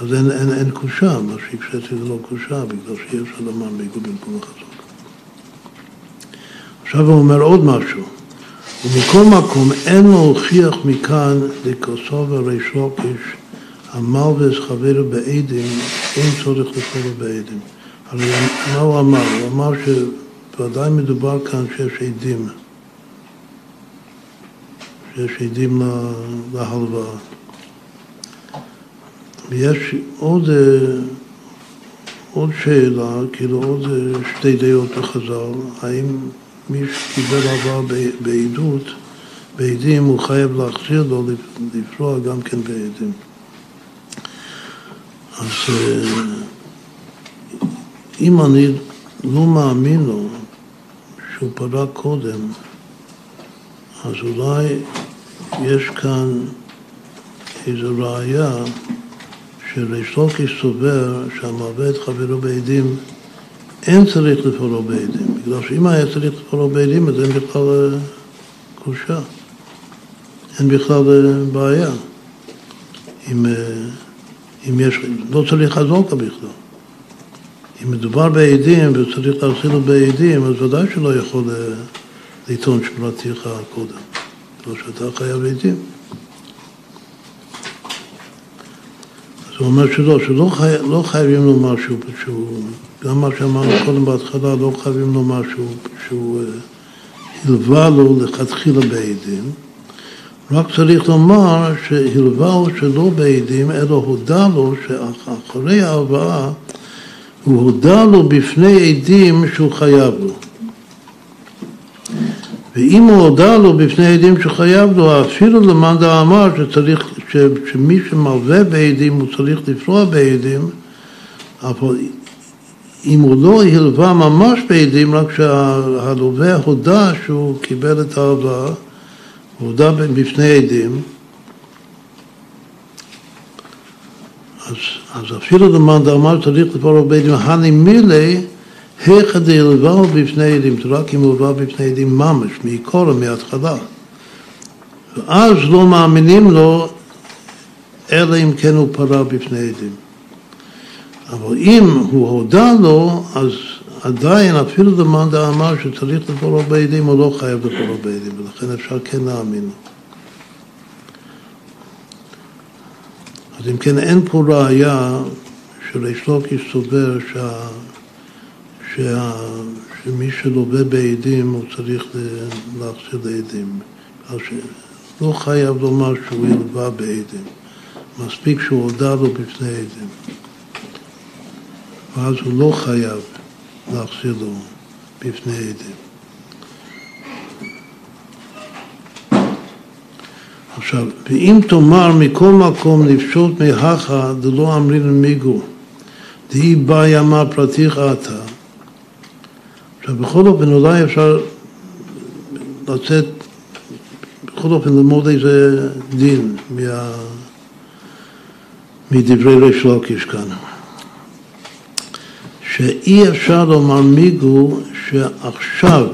אז אין, אין, אין קושה, מה שהקשתי זה לא קושה, בגלל שאי אפשר לומר מיגו במקום חזוק. עכשיו הוא אומר עוד משהו. ובכל מקום אין להוכיח מכאן לכוסו ורישלוקש המלבס חברו בעדים, אין צורך לחברו בעדים. הרי מה הוא אמר? הוא אמר שוודאי מדובר כאן שיש עדים. שיש עדים להלוואה. ויש עוד, עוד שאלה, כאילו עוד שתי דעות בחז"ל, האם מי שקיבל הלוואה בעדות, בעדים הוא חייב להחזיר לו לפרוע גם כן בעדים. אז אם אני לא מאמין לו שהוא פרק קודם, אז אולי יש כאן איזו ראייה שריש לוקיש סובר שהמלווה את חברו בעדים אין צריך לפעולו בעדים, בגלל שאם היה צריך לפעולו בעדים אז אין בכלל קושה, אין בכלל בעיה. אם... אם יש, לא צריך חזוקה בכלל. אם מדובר בעדים וצריך להחזיר בעדים, אז ודאי שלא יכול לטעון שמלתיך קודם. לא שאתה חייב עדים. אז הוא אומר שלא, שלא חי, לא חייבים לו משהו, שהוא, גם מה שאמרנו קודם בהתחלה, לא חייבים לו משהו שהוא הלווה לו לכתחילה בעדים. רק צריך לומר שהלווה הוא שלא בעדים, אלא הודע לו שאחרי ההלוואה, הוא הודע לו בפני עדים שהוא חייב לו. ואם הוא הודע לו בפני עדים שהוא חייב לו, אפילו למען דאמר שצריך, ש, שמי שמלווה בעדים הוא צריך לפרוע בעדים, אבל אם הוא לא הלווה ממש בעדים, רק שהלווה הודע שהוא קיבל את ההלוואה, הודע בפני עדים, אז, אז אפילו למען דאמר צריך לפעול בעדים, הנימילי, היכד הלווה בפני עדים, זה רק אם הלווה בפני עדים ממש, מעיקורה, מההתחלה. ואז לא מאמינים לו, אלא אם כן הוא פרע בפני עדים. אבל אם הוא הודע לו, אז עדיין, אפילו למען דאמר שצריך לפעול בעדים, הוא לא חייב לפעול בעדים, ולכן אפשר כן להאמין לו. אז אם כן, אין פה ראייה שריש לוקיש סובר שה... שה... שמי שלווה בעדים, הוא צריך להחזיר לעדים. אז לא חייב לומר שהוא ילווה בעדים. מספיק שהוא הודע לו בפני עדים. ואז הוא לא חייב להחזיר לו בפני עדים. עכשיו, ואם תאמר מכל מקום לפשוט מהכה דלא אמרי למיגו, דהי באי אמר פרטיך אתה. עכשיו, בכל אופן אולי אפשר לצאת, בכל אופן ללמוד איזה דין מה... מדברי ריש לוקיש כאן. שאי אפשר לומר מיגו שעכשיו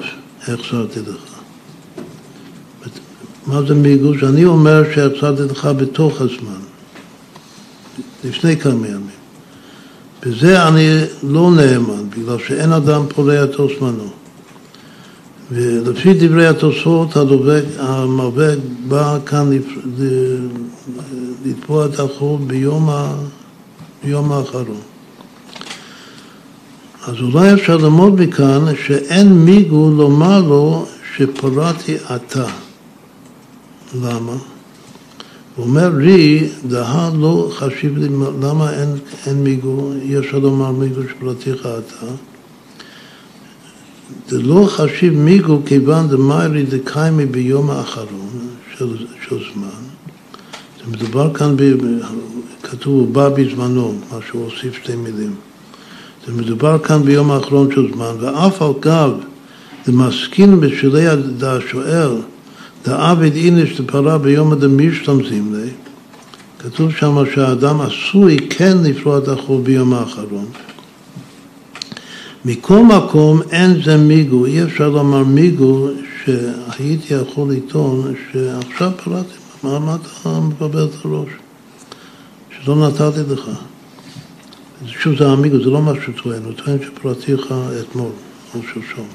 החזרתי לך. מה זה מיגו? שאני אומר שהחזרתי לך בתוך הזמן, לפני כמה ימים. בזה אני לא נאמן, בגלל שאין אדם פורע את זמנו. ולפי דברי התוספות, המלווה בא כאן לתבוע את החוב ביום, ה... ביום האחרון. אז אולי אפשר ללמוד מכאן שאין מיגו לומר לו שפרעתי אתה. למה? הוא אומר לי, דה לא חשיב לי למה אין, אין מיגו, יש לומר מיגו שפרעתיך אתה. זה לא חשיב מיגו כיוון דמיירי דקיימי ביום האחרון של, של זמן. זה מדובר כאן, ב, כתוב הוא בא בזמנו, מה שהוא הוסיף שתי מילים. זה מדובר כאן ביום האחרון של זמן, ואף על גב, זה מסכין בשלי השואל, דעבד איניש דפרה ביום הדמיש תמצים לי, כתוב שם שהאדם עשוי כן לפרוע את החוב ביום האחרון. מכל מקום אין זה מיגו, אי אפשר לומר מיגו שהייתי יכול לטעון שעכשיו פרעתי, מה, מה אתה מבלבל את הראש? שלא נתתי לך. שוב, זה המיגו, זה לא מה שטוען, הוא טוען שפרעתיך אתמול, או שלשום.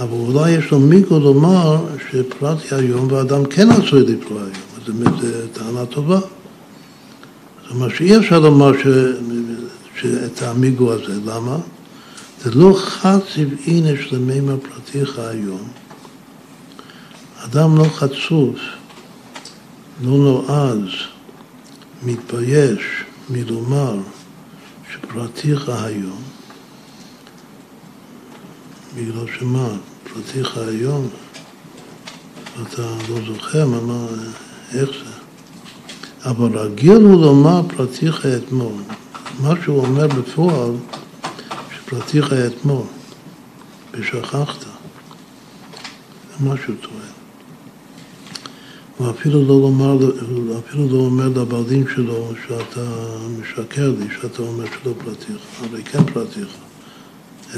אבל אולי יש לו מיגו לומר שפרעתי היום ואדם כן עשוי לפרוע היום, זאת טענה טובה. זאת אומרת שאי אפשר לומר שאת המיגו הזה, למה? זה לא חד צבעין יש למימה פרעתיך היום. אדם לא חצוף, לא נועז, מתבייש מלומר שפרעתיך היום. בגלל שמה, פרעתיך היום, אתה לא זוכר מה, איך זה. אבל רגיל הוא לומר פרעתיך אתמול. מה שהוא אומר בפועל, שפרעתיך אתמול, ושכחת. זה משהו טוען. הוא אפילו לא, לומר, אפילו לא אומר לבעלים שלו שאתה משקר לי, שאתה אומר שלא פרעתיך, אבל כן פרעתיך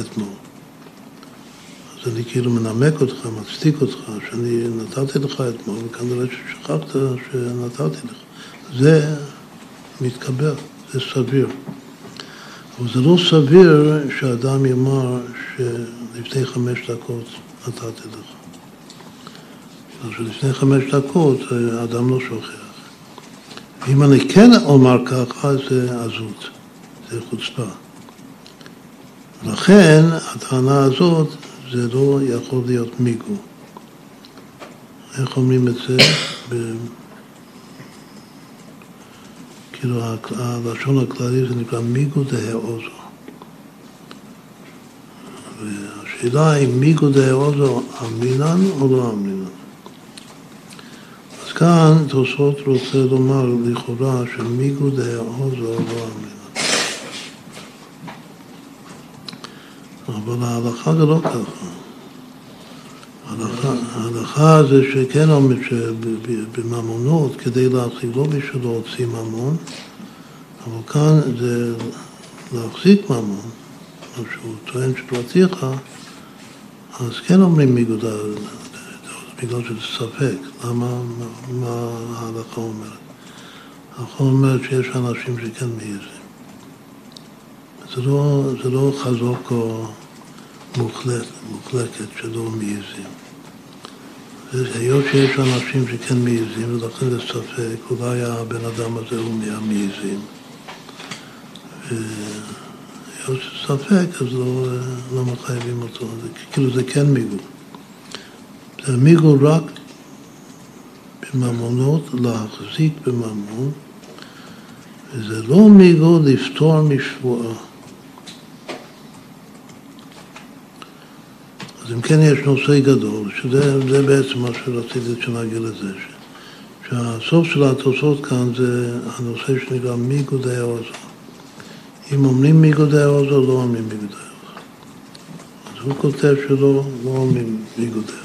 אתמול. אז אני כאילו מנמק אותך, מצדיק אותך, שאני נתתי לך אתמול, וכנראה ששכחת שנתתי לך. זה מתקבל, זה סביר. אבל זה לא סביר שאדם יאמר שלפני חמש דקות נתתי לך. שלפני חמש דקות אדם לא שוכח. ואם אני כן אומר ככה, זה עזות, זה חוצפה. לכן הטענה הזאת, זה לא יכול להיות מיגו. איך אומרים את זה? ב... כאילו הלשון הכללי זה נקרא מיגו דהאוזו. והשאלה היא מיגו דהאוזו אמינן או לא אמינן. אז כאן תוספות רוצה לומר לכאורה שמיגו דהאוזו לא אמינן. אבל ההלכה זה לא ככה. ההלכה, ההלכה זה שכן אומרת שבממונות, כדי להחזיק, לא בשביל להוציא ממון, אבל כאן זה להחזיק ממון, מה שהוא טוען שפרעתיך, אז כן אומרים מיגו דהאוזו, בגלל שזה ספק, למה, מה ההלכה אומרת? ההלכה אומרת שיש אנשים שכן מעיזים. זה לא, זה לא חזוק או מוחלט, מוחלקת שלא מעיזים. היות שיש אנשים שכן מעיזים, ולכן זה ספק, אולי הבן אדם הזה הוא מהמעיזים. והיות שספק, אז לא, לא מחייבים אותו. זה, כאילו זה כן מיגו. זה מיגו רק בממונות, להחזיק בממון, וזה לא מיגו לפתור משבועה. אז אם כן יש נושא גדול, שזה בעצם מה שרציתי שנגיד לזה, שהסוף של התוספות כאן זה הנושא שנקרא מיגו דהאוזו. אם אומרים מיגו דהאוזו, לא אומרים מיגו דהאוזו. אז הוא כותב שלא, לא אומרים מיגו דהאוזו.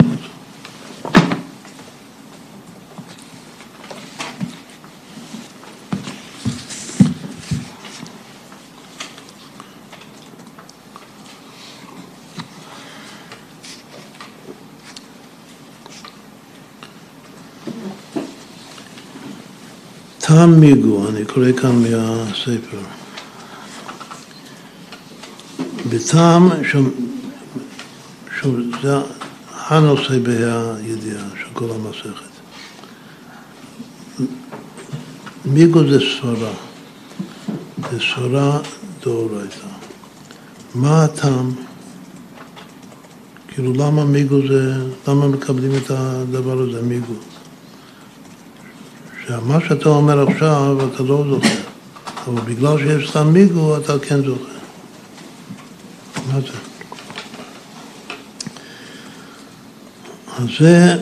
טעם מיגו, אני קורא כאן מהספר. בטעם, שזה הנושא בהידיעה של כל המסכת. מיגו זה סברה. זה סברה דאורייתא. מה הטעם? כאילו למה מיגו זה, למה מקבלים את הדבר הזה מיגו? מה שאתה אומר עכשיו, אתה לא זוכר. אבל בגלל שיש לך מיגו, אתה כן זוכר. מה זה? אז זה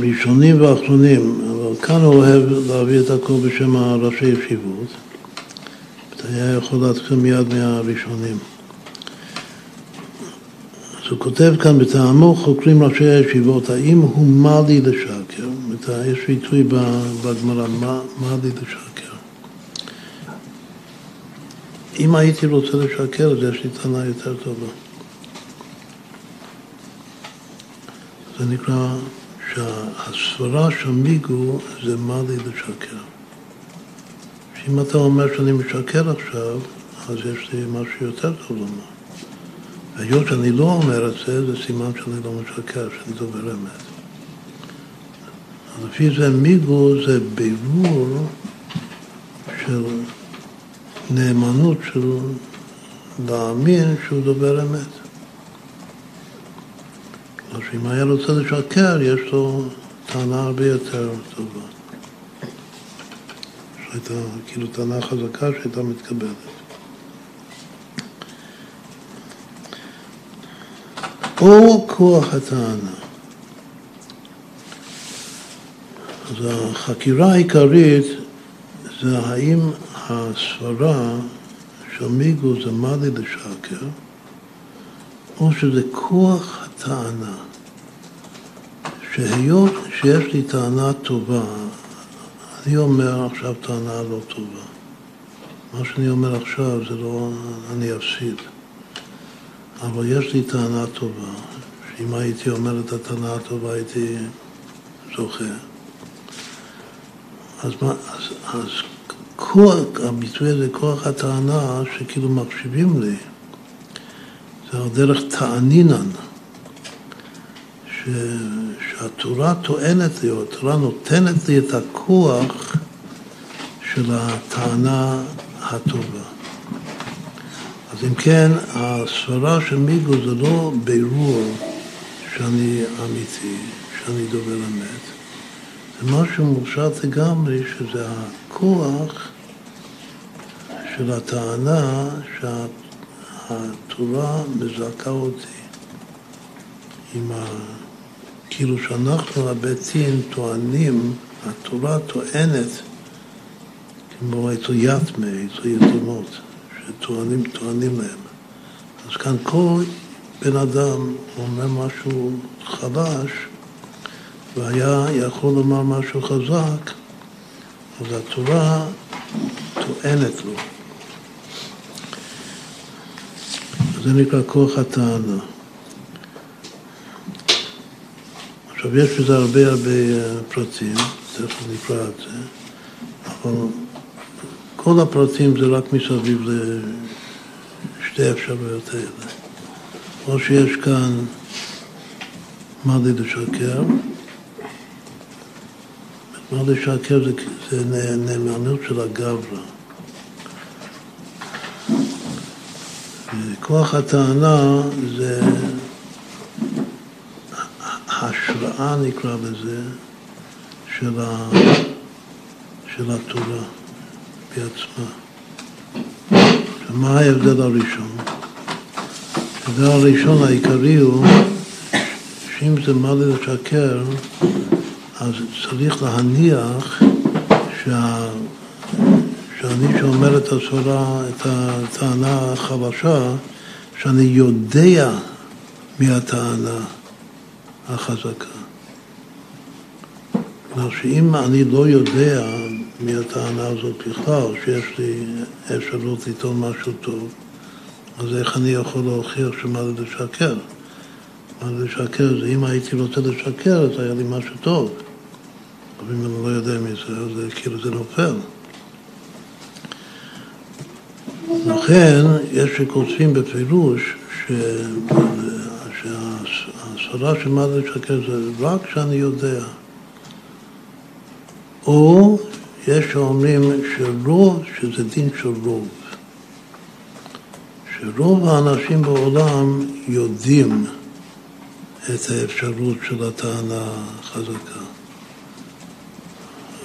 ראשונים ואחרונים, אבל כאן הוא אוהב להביא את הכל בשם הראשי ישיבות. אתה היה יכול להתחיל מיד מהראשונים. אז הוא כותב כאן, בטעמו חוקרים ראשי הישיבות, האם הוא מה לי לשקר? יש ביטוי בגמרא, מה, מה לי לשקר? אם הייתי רוצה לשקר, אז יש לי טענה יותר טובה. זה נקרא שהסברה של מיגו זה מה לי לשקר. שאם אתה אומר שאני משקר עכשיו, אז יש לי משהו יותר טוב לומר. היות שאני לא אומר את זה, זה סימן שאני לא משקר, שאני דובר אמת. אז לפי זה מיגו זה בירור של נאמנות של להאמין שהוא דובר אמת. אז אם היה רוצה לשקר, יש לו טענה הרבה יותר טובה. שהייתה כאילו טענה חזקה שהייתה מתקבלת. או כוח הטענה. אז החקירה העיקרית זה האם הסברה של מיגו זה מה לי לשקר, או שזה כוח הטענה. שהיות שיש לי טענה טובה, אני אומר עכשיו טענה לא טובה. מה שאני אומר עכשיו זה לא אני אפסיד. אבל יש לי טענה טובה, שאם הייתי אומר את הטענה הטובה הייתי זוכה. אז, מה, אז, אז כוח, הביטוי הזה, כוח הטענה שכאילו מקשיבים לי, זה דרך תענינן, ש, שהתורה טוענת לי, או התורה נותנת לי את הכוח של הטענה הטובה. אז אם כן, הסברה של מיגו זה לא בירור שאני אמיתי, שאני דובר אמת. זה משהו מופשט לגמרי, שזה הכוח של הטענה שהתורה מזכה אותי. עם ה... כאילו שאנחנו הביתים טוענים, התורה טוענת, כמו איתו יתמה, איתו יתומות. שטוענים, טוענים להם. אז כאן כל בן אדם אומר משהו חלש, והיה יכול לומר משהו חזק, אז התורה טוענת לו. זה נקרא כוח הטענה. עכשיו, יש בזה הרבה הרבה פרטים, תכף נקרא את זה, אבל... כל הפרטים זה רק מסביב לשתי אפשרויות האלה. או שיש כאן מה לי לשקר. מה לשקר זה, זה נאמנות של הגברא. וכוח הטענה זה השראה, נקרא לזה, של, ה, של התורה. בעצמה. מה ההבדל הראשון? ההבדל הראשון העיקרי הוא שאם זה מה לי לשקר, אז צריך להניח שה... שאני שאומר את הסברה, את הטענה החלשה, שאני יודע מהטענה החזקה. כלומר שאם אני לא יודע מהטענה הזאת בכלל, שיש לי אפשרות לטעון משהו טוב, אז איך אני יכול להוכיח שמה לי לשקר? מה לי לשקר זה, אם הייתי רוצה לשקר, אז היה לי משהו טוב. אבל אם אני לא יודע מזה, אז כאילו זה נופל. לכן, יש שכותבים בפירוש ש... שהסברה של מה לי לשקר זה רק שאני יודע. או... יש שאומרים שרוב, שזה דין של רוב. שרוב האנשים בעולם יודעים את האפשרות של הטענה החזקה.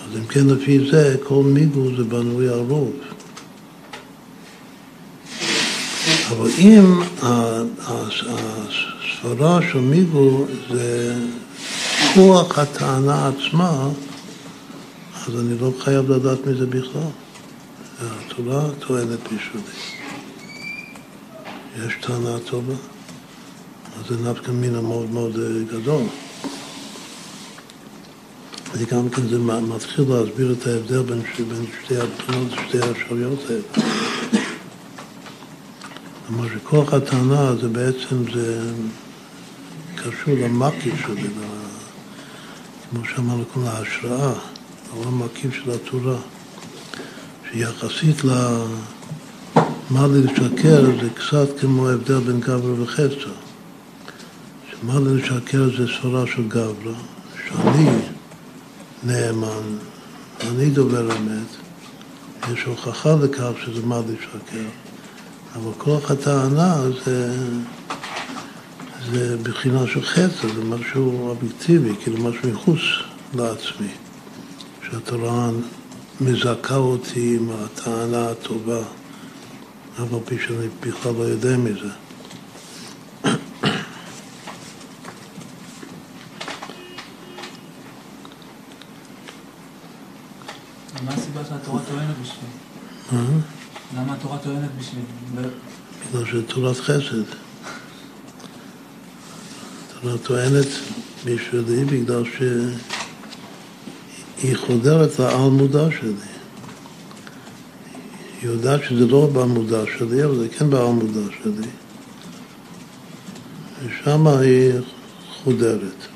אז אם כן, לפי זה, כל מיגו זה בנוי הרוב. אבל אם הסברה של מיגו זה כוח הטענה עצמה, אז אני לא חייב לדעת מזה בכלל. התורה טוענת בשבילי. יש טענה טובה, אז זה נפקא מינה מאוד מאוד גדול. וגם כן זה מתחיל להסביר את ההבדל בין, בין שתי הבחינות, שתי האפשרויות האלה. מה שכוח הטענה זה בעצם זה קשור למקי שלי, כמו שאמרנו כל ההשראה. העולם מקיף של התורה, שיחסית מה לשקר זה קצת כמו ההבדל בין גברא וחפצא. שמה לשקר זה סברה של גברא, שאני נאמן, אני דובר אמת, יש הוכחה לכך שזה מה לשקר. אבל כוח הטענה זה, זה בחינה של חצה, זה משהו אובייקטיבי, כאילו משהו מחוץ לעצמי. שהתורה מזכה אותי עם הטענה הטובה, אבל פי שאני בכלל לא יודע מזה. מה הסיבה שהתורה טוענת בשביל? מה? למה התורה טוענת בשביל? בגלל שתורת חסד. התורה טוענת בשבילי בגלל שהיא חודרת לעל מודע שלי. היא יודעת שזה לא בעמודע שלי, אבל זה כן בעמודע שלי. ושם היא חודרת.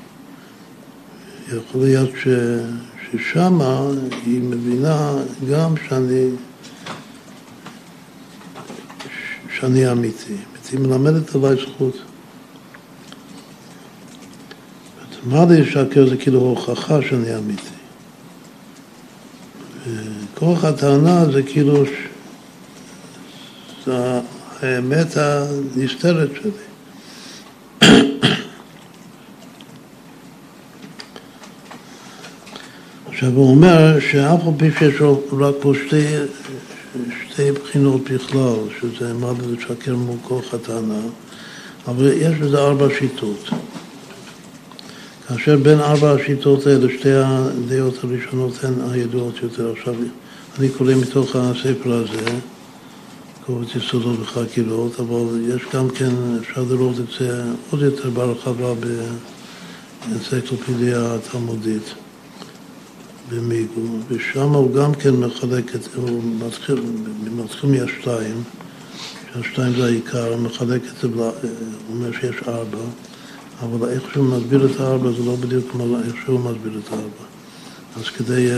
יכול להיות ש... ששם היא מבינה גם שאני... שאני אמיתי. היא מלמדת עליי זכות. מה להשקר זה כאילו הוכחה שאני אמיתי. וכוח הטענה זה כאילו זה האמת הנסתרת שלי. עכשיו הוא אומר שאף פי שיש רק פה שתי... שתי בחינות בכלל, שזה מה לשקר מול כוח הטענה, אבל יש בזה ארבע שיטות. כאשר בין ארבע השיטות האלה, שתי הדעות הראשונות הן הידועות יותר. עכשיו, אני קורא מתוך הספר הזה, קורא את יסודות וחקירות, אבל יש גם כן, אפשר לראות את זה עוד יותר בהרחבה באנציקלופדיה התלמודית. במיגו, ושם הוא גם כן מחלק את, הוא מתחיל, מתחיל מהשתיים, שהשתיים זה העיקר, מחלק את זה, הוא אומר שיש ארבע, אבל איך שהוא מסביר את הארבע זה לא בדיוק כמו איך שהוא מסביר את הארבע. אז כדי,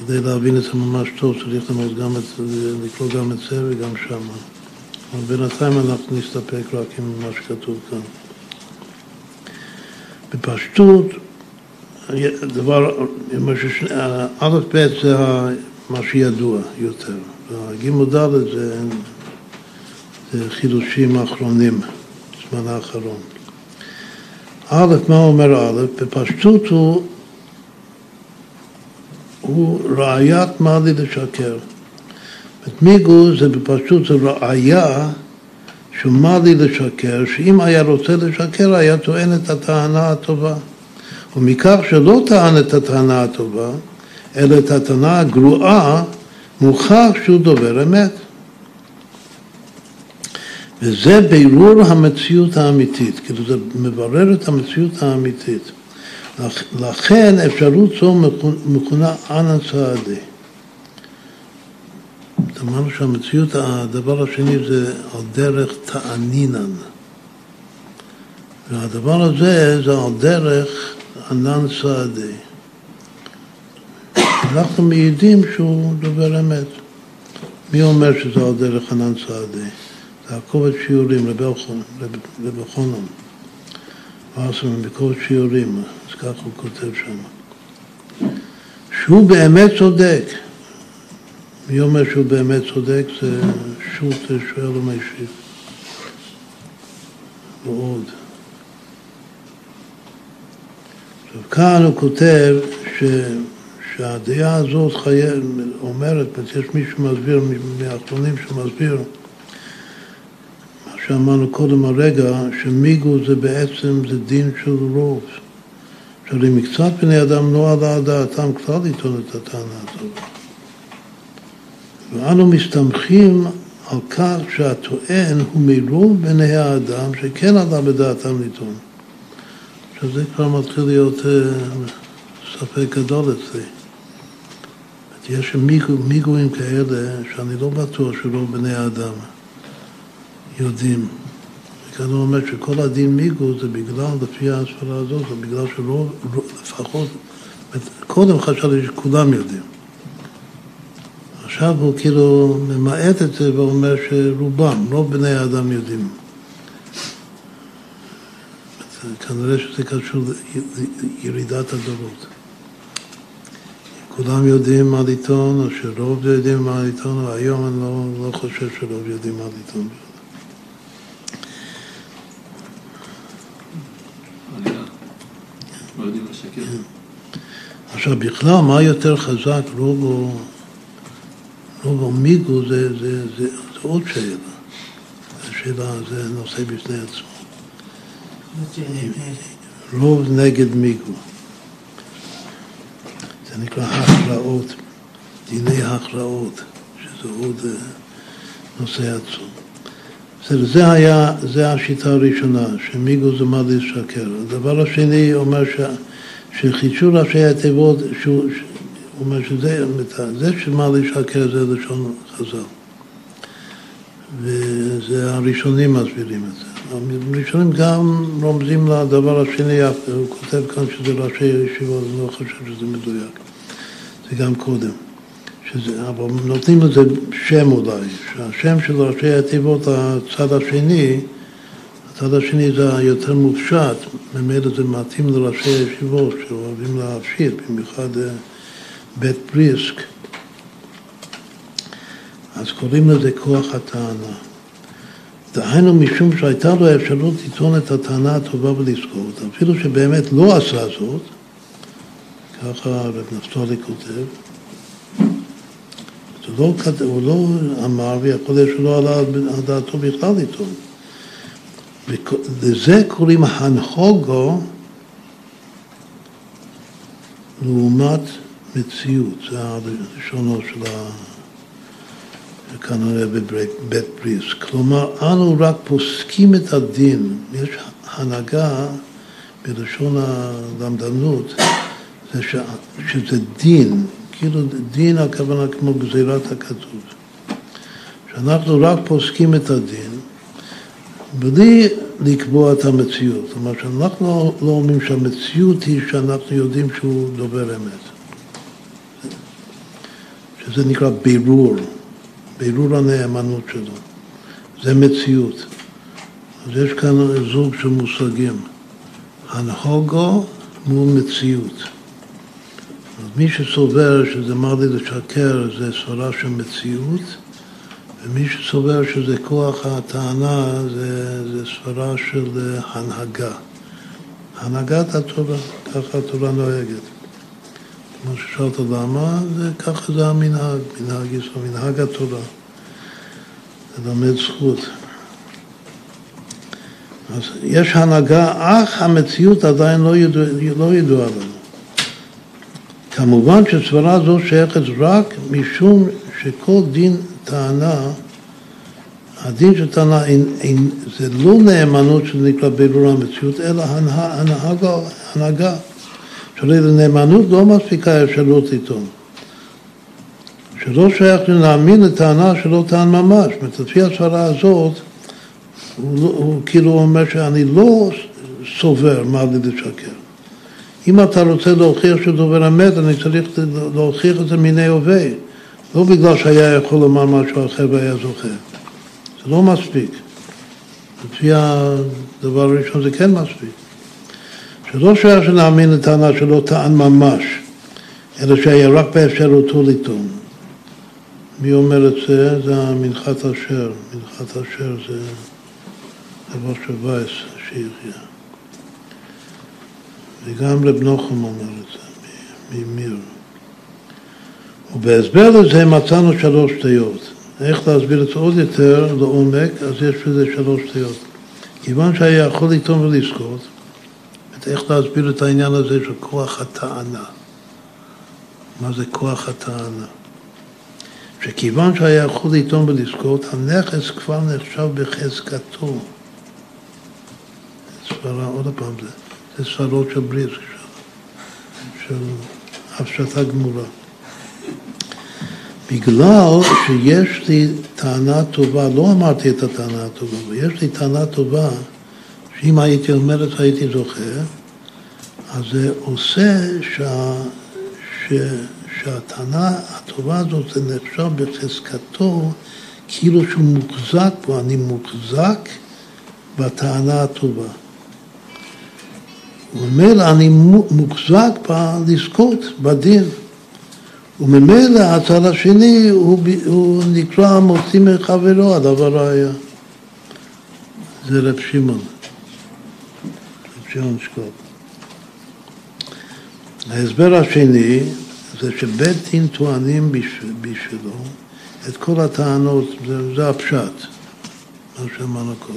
כדי להבין את זה ממש טוב, צריך ללמוד גם את, לקרוא גם את זה וגם שם. אבל בינתיים אנחנו נסתפק רק עם מה שכתוב כאן. בפשטות, דבר, א' ב' זה מה שידוע יותר, והגימוד ד' זה, זה חידושים האחרונים, זמן האחרון. א', מה אומר א'? בפשטות הוא, הוא ראיית מה לי לשקר. מיגו זה בפשטות זה ראייה שמה לי לשקר, שאם היה רוצה לשקר היה טוען את הטענה הטובה. ומכך שלא טען את הטענה הטובה, אלא את הטענה הגרועה, מוכח שהוא דובר אמת. וזה בירור המציאות האמיתית, כאילו זה מברר את המציאות האמיתית. לכן אפשרות זו מכונה אנצעדי. אמרנו שהמציאות, הדבר השני זה על דרך תענינן. והדבר הזה זה על דרך ענן סעדי. אנחנו מעידים שהוא דובר אמת. מי אומר שזה על דרך ענן סעדי? זה הקובץ שיעורים, רבי חונם. ועשם, בקובץ שיעורים, אז ככה הוא כותב שם. שהוא באמת צודק. מי אומר שהוא באמת צודק? זה שוט שואל ומשיב. ועוד. כאן הוא כותב ש... שהדעה הזאת חי... אומרת, יש מי שמסביר, מהאחרונים שמסביר, מה שאמרנו קודם הרגע, שמיגו זה בעצם זה דין של רוב. שעלי מקצת בני אדם לא עלה דעתם כלל לטעון את הטענה הזאת. ואנו מסתמכים על כך שהטוען הוא מרוב בני האדם שכן עלה בדעתם לטעון. שזה כבר מתחיל להיות ספק גדול אצלי. יש מיגויים כאלה שאני לא בטוח שלא בני האדם יודעים. וכאן הוא אומר שכל הדין מיגו זה בגלל, לפי ההספרה הזאת, זה בגלל שלא, לפחות, קודם חשבתי שכולם יודעים. עכשיו הוא כאילו ממעט את זה ואומר שרובם, לא בני האדם יודעים. כנראה שזה קשור לירידת הדורות. כולם יודעים מה לעיתון, או שרוב יודעים מה לעיתון, או היום אני לא, לא חושב שרוב יודעים מה לעיתון. לא יודעים לשקר. עכשיו, בכלל, מה יותר חזק, רוב או... רוב המיגו זה, זה, זה, זה, זה עוד שאלה. השאלה זה נושא בפני עצמו. רוב נגד מיגו. זה נקרא הכרעות, דיני הכרעות, שזה עוד נושא עצום. זה היה, זה השיטה הראשונה, שמיגו זה מה להשקר. הדבר השני אומר ש, שחישור ראשי התיבות, שהוא... הוא אומר שזה, זה שמה להשקר זה לשון חז"ל. וזה הראשונים מסבירים את זה. הראשונים גם רומזים לדבר השני, הוא כותב כאן שזה ראשי ישיבות, אני לא חושב שזה מדויק. זה גם קודם. שזה, אבל נותנים לזה שם אולי, שהשם של ראשי התיבות, הצד השני, הצד השני זה היותר מופשט, ממילא זה מתאים לראשי הישיבות, שאוהבים להפשיר, במיוחד... בית פריסק, אז קוראים לזה כוח הטענה. דהיינו משום שהייתה לו אפשרות לטעון את הטענה הטובה ולזכור אותה, אפילו שבאמת לא עשה זאת, ככה רב נפתולי כותב, לא, הוא לא אמר ויכול להיות שלא עלה על דעתו בכלל לטעון. לזה קוראים הנחוגו לעומת מציאות, זה הראשונו של ה... כנראה בבית פריס. כלומר, אנו רק פוסקים את הדין. יש הנהגה, בלשון הלמדנות, זה ש... שזה דין, כאילו דין הכוונה כמו גזירת הכתוב. שאנחנו רק פוסקים את הדין, בלי לקבוע את המציאות. זאת אומרת, שאנחנו לא אומרים שהמציאות היא שאנחנו יודעים שהוא דובר אמת. שזה נקרא בירור, בירור הנאמנות שלו. זה מציאות. אז יש כאן זוג של מושגים. הנחוגו מול מציאות. אז מי שסובר שזה מר לי לשקר, זה סברה של מציאות, ומי שסובר שזה כוח הטענה, זה, זה סברה של הנהגה. הנהגת התורה, ככה התורה נוהגת. כמו ששאלת למה, וככה זה המנהג, מנהג ישראל, מנהג התורה, ללמד זכות. אז יש הנהגה, אך המציאות עדיין לא ידוע, לא ידוע לנו. כמובן שסברה זו שייכת רק משום שכל דין טענה, הדין של טענה זה לא נאמנות שנקרא בירור המציאות, אלא הנהגה, הנהגה. לנאמנות לא מספיקה אפשרות לטעון. שלא שייך להאמין לטענה שלא טען ממש. לפי הסברה הזאת, הוא, הוא כאילו אומר שאני לא סובר מה לי לשקר. אם אתה רוצה להוכיח שדובר אמת, אני צריך להוכיח את זה מיני הווי. לא בגלל שהיה יכול לומר משהו אחר והיה זוכר. זה לא מספיק. לפי הדבר הראשון זה כן מספיק. שלא שייך שנאמין לטענה שלא טען ממש, אלא שהיה רק באפשרותו לטעון. מי אומר את זה? זה מנחת אשר. מנחת אשר זה דבר שווייס שהחיה. וגם רב נחום אומר את זה, ממיר. ובהסבר לזה מצאנו שלוש דעות. איך להסביר את זה עוד יותר לעומק, אז יש בזה שלוש דעות. כיוון שהיה יכול לטעון ולזכות, איך להסביר את העניין הזה של כוח הטענה. מה זה כוח הטענה? שכיוון שהיה יכול לטעון ולזכות, הנכס כבר נחשב בחזקתו. סברה, עוד הפעם, זה, זה סברות של בריסק, של הפשטה גמורה. בגלל שיש לי טענה טובה, לא אמרתי את הטענה הטובה, אבל יש לי טענה טובה, אם הייתי אומרת, הייתי זוכר, אז זה עושה ש... ש... שהטענה הטובה הזאת זה נחשב בחזקתו, כאילו שהוא מוחזק בו, אני מוחזק בטענה הטובה. וממילא אני מוחזק בלזכות, בדין. וממילא הצד השני הוא, הוא נקרא המוציא מחברו, הדבר היה. זה רב שמעון. רב שמעון שקול. ההסבר השני זה שבית דין טוענים בשבילו את כל הטענות, זה, זה הפשט, מה שאמרנו קודם.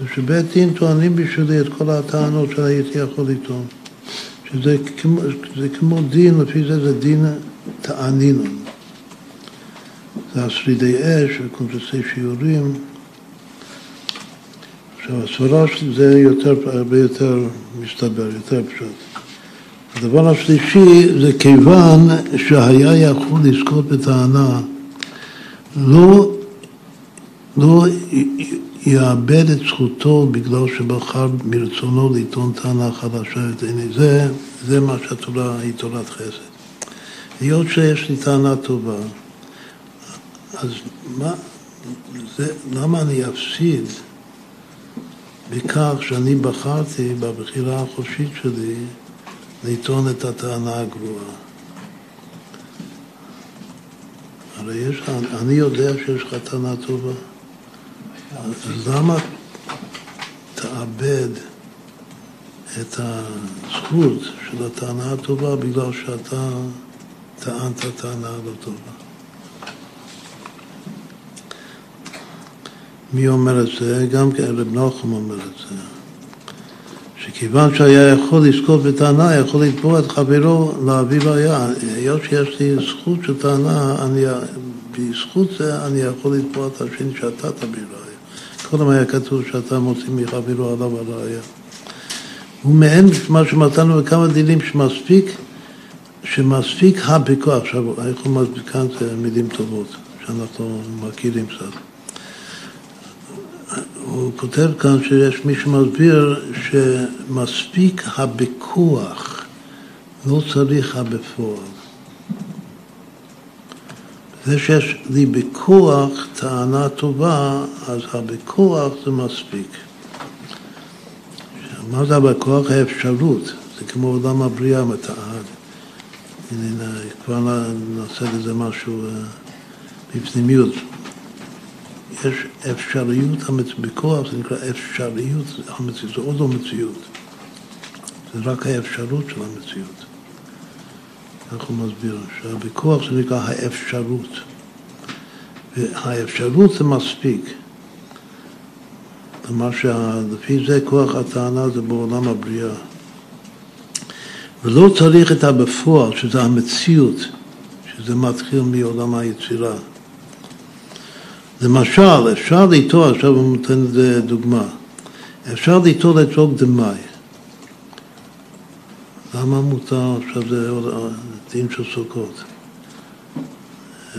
זה שבית דין טוענים בשבילי את כל הטענות שהייתי יכול לטעון. שזה כמו, זה כמו דין, לפי זה זה דין טענינון. זה השרידי אש וקונטסי שיעורים. עכשיו, הסברה זה יותר, הרבה יותר מסתבר, יותר פשוט. הדבר השלישי זה כיוון שהיה יכול לזכות בטענה, לא, לא יאבד את זכותו בגלל שבחר מרצונו לטעון טענה חדשה. זה, זה מה שהתורה היא תורת חסד. היות שיש לי טענה טובה, אז מה, זה, למה אני אפסיד בכך שאני בחרתי בבחירה החופשית שלי לטעון את הטענה הגרועה? הרי יש, אני יודע שיש לך טענה טובה. אז למה תאבד את הזכות של הטענה הטובה בגלל שאתה טענת טענה לא טובה? מי אומר את זה? גם רב נחום אומר את זה. שכיוון שהיה יכול לזכות בטענה, יכול לתבוע את חברו להביא בעיה. היות שיש לי זכות של טענה, אני, בזכות זה אני יכול לתבוע את השני שאתה תביא בעיה. קודם היה כתוב שאתה מוציא מחברו עליו בעיה. ומעין מה שמתנו בכמה דילים שמספיק, שמספיק הביקוח. עכשיו, אנחנו מספיקן את מילים טובות, שאנחנו מכירים קצת. הוא כותב כאן שיש מי שמסביר שמספיק הבכוח, לא צריך הבפועל. זה שיש לי בכוח טענה טובה, אז הבכוח זה מספיק. מה זה הבכוח? האפשרות. זה כמו עולם הבריאה מתעד. הנה, כבר נעשה לזה משהו בפנימיות. יש אפשריות בכוח, זה נקרא אפשריות המציאות, זה עוד לא מציאות. זה רק האפשרות של המציאות. איך הוא מסביר? שהבכוח זה נקרא האפשרות. והאפשרות זה מספיק. כלומר שלפי זה כוח הטענה זה בעולם הבריאה. ולא צריך את הבפועל, שזה המציאות, שזה מתחיל מעולם היצירה. למשל, אפשר ליטול, עכשיו הוא נותן דוגמה, אפשר ליטול את זוג דמי. למה מותר? עכשיו זה דין של סוכות.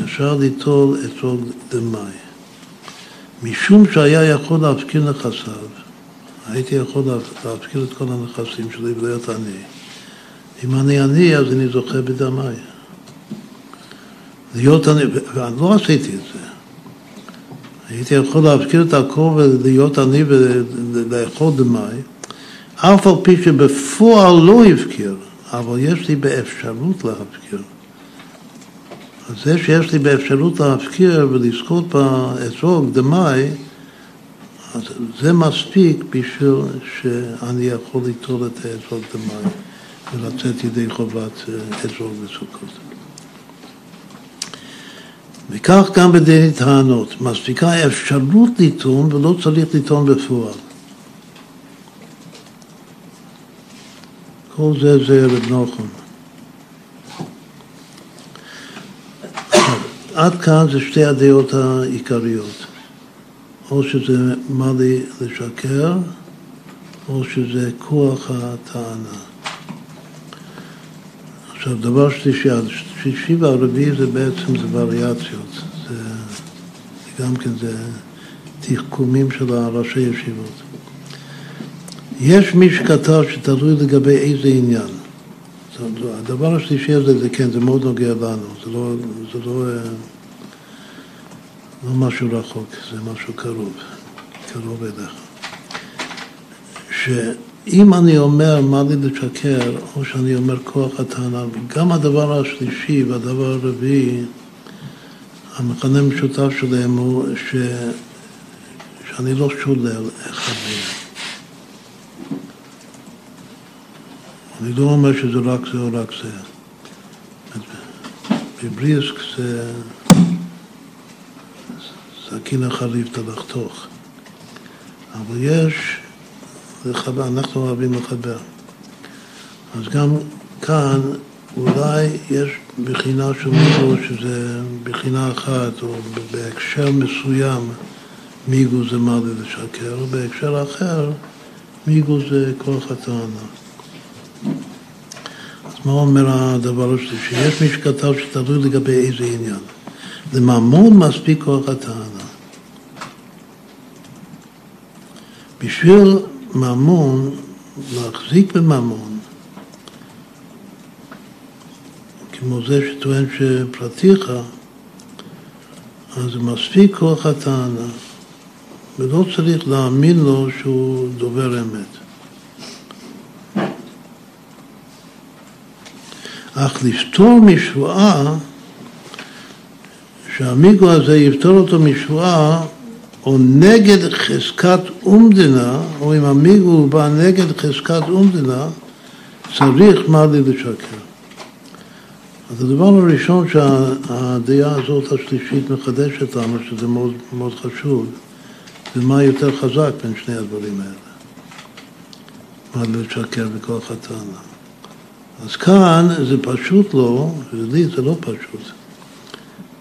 אפשר ליטול את זוג דמי. משום שהיה יכול להפקיר נכסיו, הייתי יכול להפקיר את כל הנכסים שלי ולהיות עני. אם אני עני, אז אני זוכה בדמי. להיות עני, ואני לא עשיתי את זה. הייתי יכול להפקיר את הכל ולהיות עני ולאכול דמי, אף על פי שבפועל לא הפקיר, אבל יש לי באפשרות להפקיר. אז זה שיש לי באפשרות להפקיר ולזכות בעצור דמי, אז זה מספיק בשביל שאני יכול ליטול את העצור דמי ולצאת ידי חובת עצור וסוכות. וכך גם בדיני טענות, מספיקה אפשרות לטעון ולא צריך לטעון בפועל. כל זה זה רב נחום. עד כאן זה שתי הדעות העיקריות. או שזה מה לי לשקר, או שזה כוח הטענה. עכשיו, דבר שלישי, שלישי והרביעי זה בעצם זה וריאציות. זה, זה גם כן, זה תחכומים של הראשי ישיבות. יש מי שכתב שתלוי לגבי איזה עניין. הדבר השלישי הזה, זה כן, זה מאוד נוגע לנו, זה לא, זה לא, לא משהו רחוק, זה משהו קרוב, קרוב אליך. שאם אני אומר מה לי לשקר, או שאני אומר כוח הטענה, גם הדבר השלישי והדבר הרביעי, המכנה המשותף שלהם הוא ש... שאני לא שולל אחד מהם. אני לא אומר שזה רק זה או רק זה. בבריסק זה סכין החריף לחתוך. אבל יש, לחבר, אנחנו אוהבים לחבר. אז גם כאן אולי יש בחינה של מיגו, שזה בחינה אחת, או בהקשר מסוים מיגו זה מה לי לשקר, בהקשר אחר מיגו זה כוח הטענה. מה אומר הדבר השלישי? יש מי שכתב שתלוי לגבי איזה עניין. לממון מספיק כוח הטענה. בשביל ממון, להחזיק בממון, כמו זה שטוען שפרטיך, אז מספיק כוח הטענה, ולא צריך להאמין לו שהוא דובר אמת. אך לפתור משוואה, שהמיגו הזה יפתור אותו משוואה, או נגד חזקת אומדנה, או אם המיגו הוא בא נגד חזקת אומדנה, צריך מה לי לשקר. אז הדבר הראשון שהדעה הזאת השלישית מחדשת לנו, שזה מאוד, מאוד חשוב, זה מה יותר חזק בין שני הדברים האלה. מה לי לשקר בכוח הטענה. אז כאן זה פשוט לא, ולי זה לא פשוט,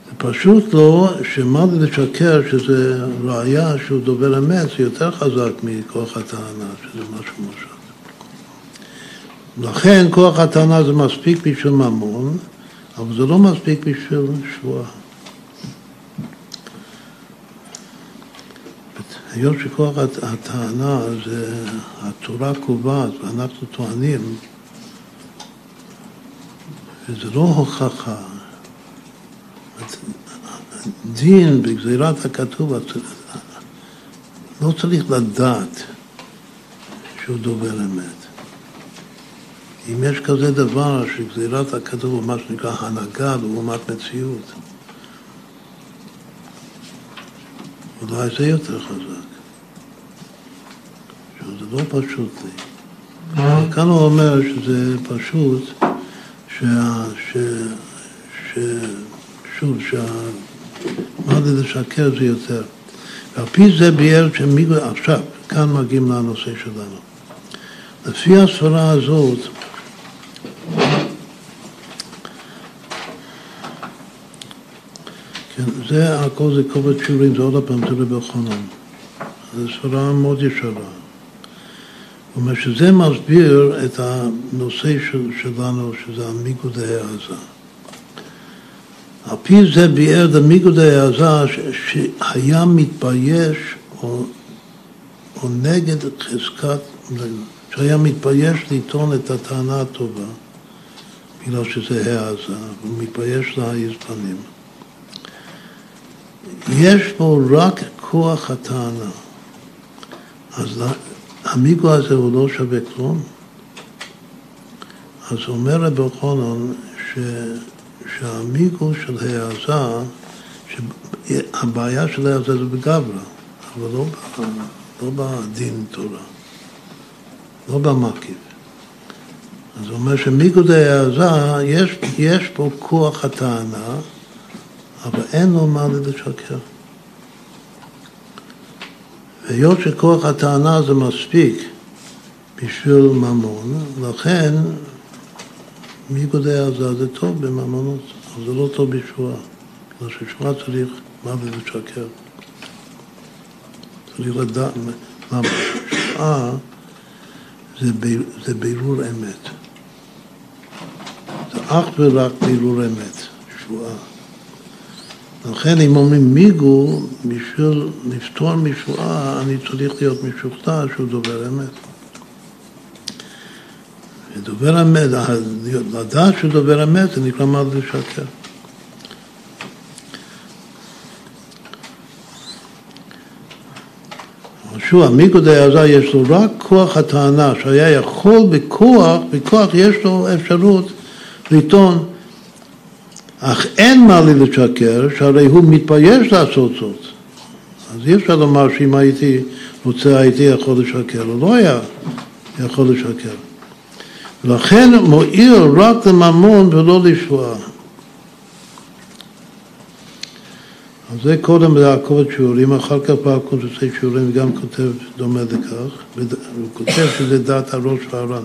זה פשוט לא שמה לי לשקר שזה ראייה שהוא דובר אמת, זה יותר חזק מכוח הטענה, שזה משהו מושג. לכן כוח הטענה זה מספיק בשביל ממון, אבל זה לא מספיק בשביל שבועה. היום שכוח הטענה זה התורה קובעת, ואנחנו טוענים, וזה לא הוכחה. דין בגזירת הכתוב, לא צריך לדעת שהוא דובר אמת. אם יש כזה דבר שגזירת הכתוב הוא מה שנקרא הנהגה לעומת מציאות, אולי זה יותר חזק. שזה לא פשוט לי. כאן הוא אומר שזה פשוט, שוב, מה זה לשקר זה יותר. לפי זה ביאר שמיגו, עכשיו, כאן מגיעים לנושא שלנו. לפי הספרה הזאת, זה הכל זה קובץ שיעורים, זה עוד הפעם זה רבי חנן. זו ספרה מאוד ישרה. זאת אומרת שזה מסביר את הנושא של, שלנו, שזה המיגו דהיעזה. על פי זה ביאר דמיגו דהיעזה שהיה מתבייש או, או נגד חזקת, שהיה מתבייש לטעון את הטענה הטובה, בגלל שזה העזה, הוא מתבייש להעיז פנים. יש פה רק כוח הטענה. אז המיגו הזה הוא לא שווה כלום. אז אומר רבי חנן ש... שהמיגו של העזה, שהבעיה של העזה זה בגברה, אבל לא, לא בדין תורה, לא במקיף. אז הוא אומר שמיגו די העזה, יש, יש פה כוח הטענה, אבל אין לו מה לשקר. היות שכוח הטענה זה מספיק בשביל ממון, לכן מיגו דהיעזה זה טוב בממונות, אבל זה לא טוב בשבועה. בגלל ששבועה צריך מה לי לשקר. צריך לדעת מה בשבועה זה, בי, זה בירור אמת. זה אך ורק בירור אמת, שבועה. לכן אם אומרים מיגו, בשביל לפתור משוואה, אני צריך להיות משוכנע שהוא דובר אמת. דובר אמת, לדעת שדובר אמת, זה נקרא מה לשקר. שוב, המיקוד הזה יש לו רק כוח הטענה, שהיה יכול בכוח, בכוח יש לו אפשרות לטעון, אך אין מה לי לשקר, שהרי הוא מתבייש לעשות זאת. אז אי אפשר לומר שאם הייתי רוצה, הייתי יכול לשקר, הוא לא היה יכול לשקר. ולכן מועיל רק לממון ולא לשוואה. אז זה קודם לעקוב את שיעורים, אחר כך בעקוב שעושה שיעורים, וגם כותב דומה לכך, הוא כותב שזה דעת הראש והר"ן.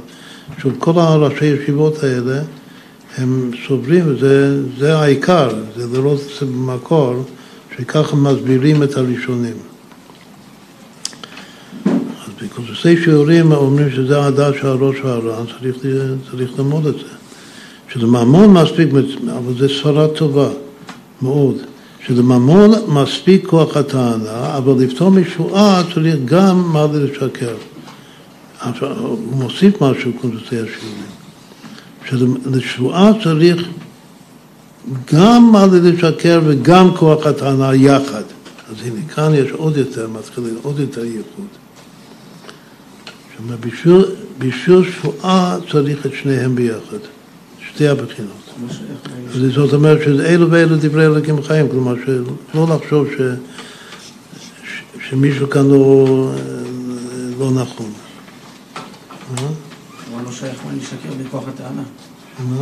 עכשיו כל הראשי ישיבות האלה, הם סוברים, וזה זה העיקר, זה לראות את זה במקור, שככה מסבירים את הראשונים. אז בקורסי שיעורים אומרים שזה הדעת של הראש והר"ן, צריך, צריך ללמוד את זה. שזה ממון מספיק, אבל זה סברה טובה, מאוד. שלממון מספיק כוח הטענה, אבל לפתור משואה צריך גם מה לשקר. עכשיו, הוא מוסיף משהו קונטרסי השיעורים. שלשואה צריך גם מה לשקר וגם כוח הטענה יחד. אז הנה, כאן יש עוד יותר מתחילים, עוד יותר ייחוד. שבשביל, בשביל שואה צריך את שניהם ביחד, שתי הבחינות. זאת אומרת שאלו ואלו דברי אלוקים חיים, כלומר שלא לחשוב ש... שמישהו כאן לא, לא נכון. אבל לא שייך מה לי לשקר בלי כוח הטענה. מה?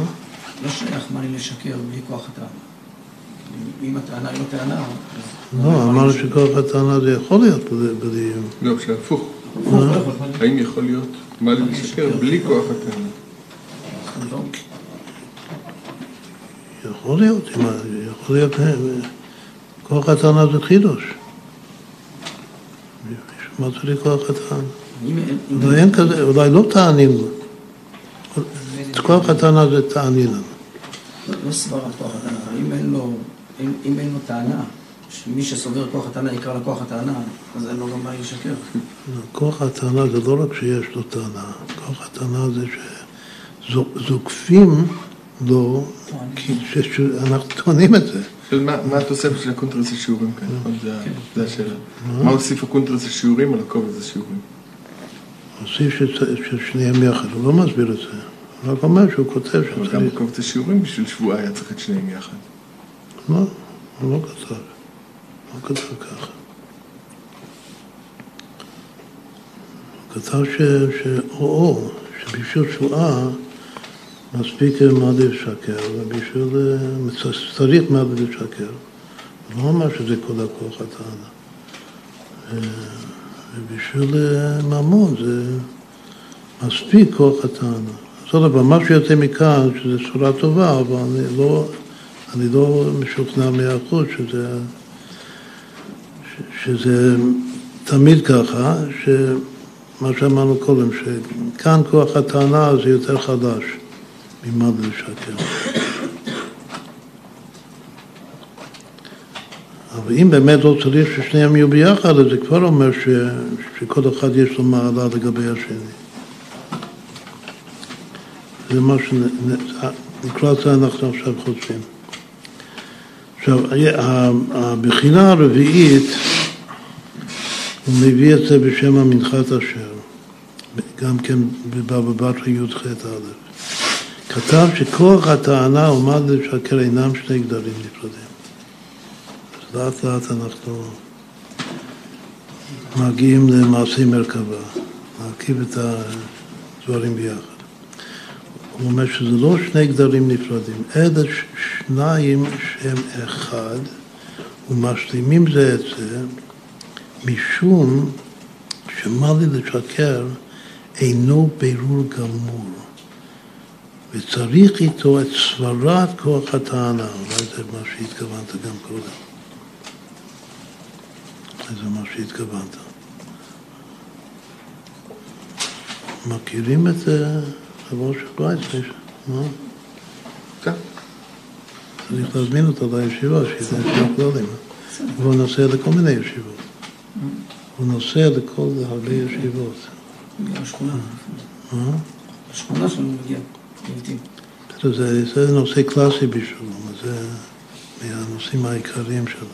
לא שייך מה לי לשקר בלי כוח הטענה. אם הטענה היא לא טענה... לא, אמרנו שכוח הטענה זה יכול להיות בלי... לא, כשהפוך. האם יכול להיות מה לי לשקר בלי כוח הטענה? לא. יכול להיות, יכול להיות, כוח הטענה זה חידוש. מה זה לכוח הטענה? אולי לא טענים לו. כוח הטענה זה טענים לנו. לא סבר על כוח הטענה, אם אין לו טענה, שמי שסובר כוח הטענה יקרא לכוח הטענה, אז אין לו גם מה לשקר. כוח הטענה זה לא רק שיש לו טענה, כוח הטענה זה שזוקפים לא, כי אנחנו טוענים את זה. מה התוספת של הקונטרס השיעורים כאן? זה השאלה. מה הוסיף הקונטרס השיעורים על הקובץ השיעורים? הוסיף ששניהם יחד, הוא לא מסביר את זה. הוא רק אומר שהוא כותב שצריך... גם בקובץ השיעורים בשביל שבועה היה צריך את שניהם יחד. לא, הוא לא כתב. הוא לא כתב ככה. הוא כתב שאו, שבשביל שבועה, מספיק מה לשקר, ובשביל צריך מה לשקר. לא אומר שזה כל הכוח הטענה. ובשביל ממון זה מספיק כוח הטענה. זאת אומרת, מה שיוצא מכאן, שזו צורה טובה, אבל אני לא, אני לא משוכנע מהאחוז שזה, שזה תמיד ככה, שמה שאמרנו קודם, שכאן כוח הטענה זה יותר חדש. ממה לשקר. אבל אם באמת לא צריך ששניהם יהיו ביחד, אז זה כבר אומר ש... שכל אחד יש לו מעלה לגבי השני. זה מה שנקרא את זה אנחנו עכשיו חושבים. עכשיו, הבחינה הרביעית, הוא מביא את זה בשם המנחת אשר, גם כן בבא-בתרא י"ח א'. כתב שכוח הטענה ומה לשקר אינם שני גדרים נפרדים. אז לאט לאט אנחנו מגיעים למעשה מרכבה, להרכיב את הדברים ביחד. הוא אומר שזה לא שני גדרים נפרדים, אלא שניים שהם אחד, ומשלימים זה את זה, משום שמה לשקר אינו בירור גמור. וצריך איתו את סברת כוח הטענה, אולי זה מה שהתכוונת גם קודם. זה מה שהתכוונת. מכירים את חברו של ברייץ? מה? כן. צריך להזמין אותו לישיבה, שיהיה שם כללים. והוא נוסע לכל מיני ישיבות. הוא נוסע לכל הרבה ישיבות. גם השכונה. מה? השכונה שלנו מגיעה, לעתים. זה נושא קלאסי בשבילו, זה מהנושאים העיקריים שלו.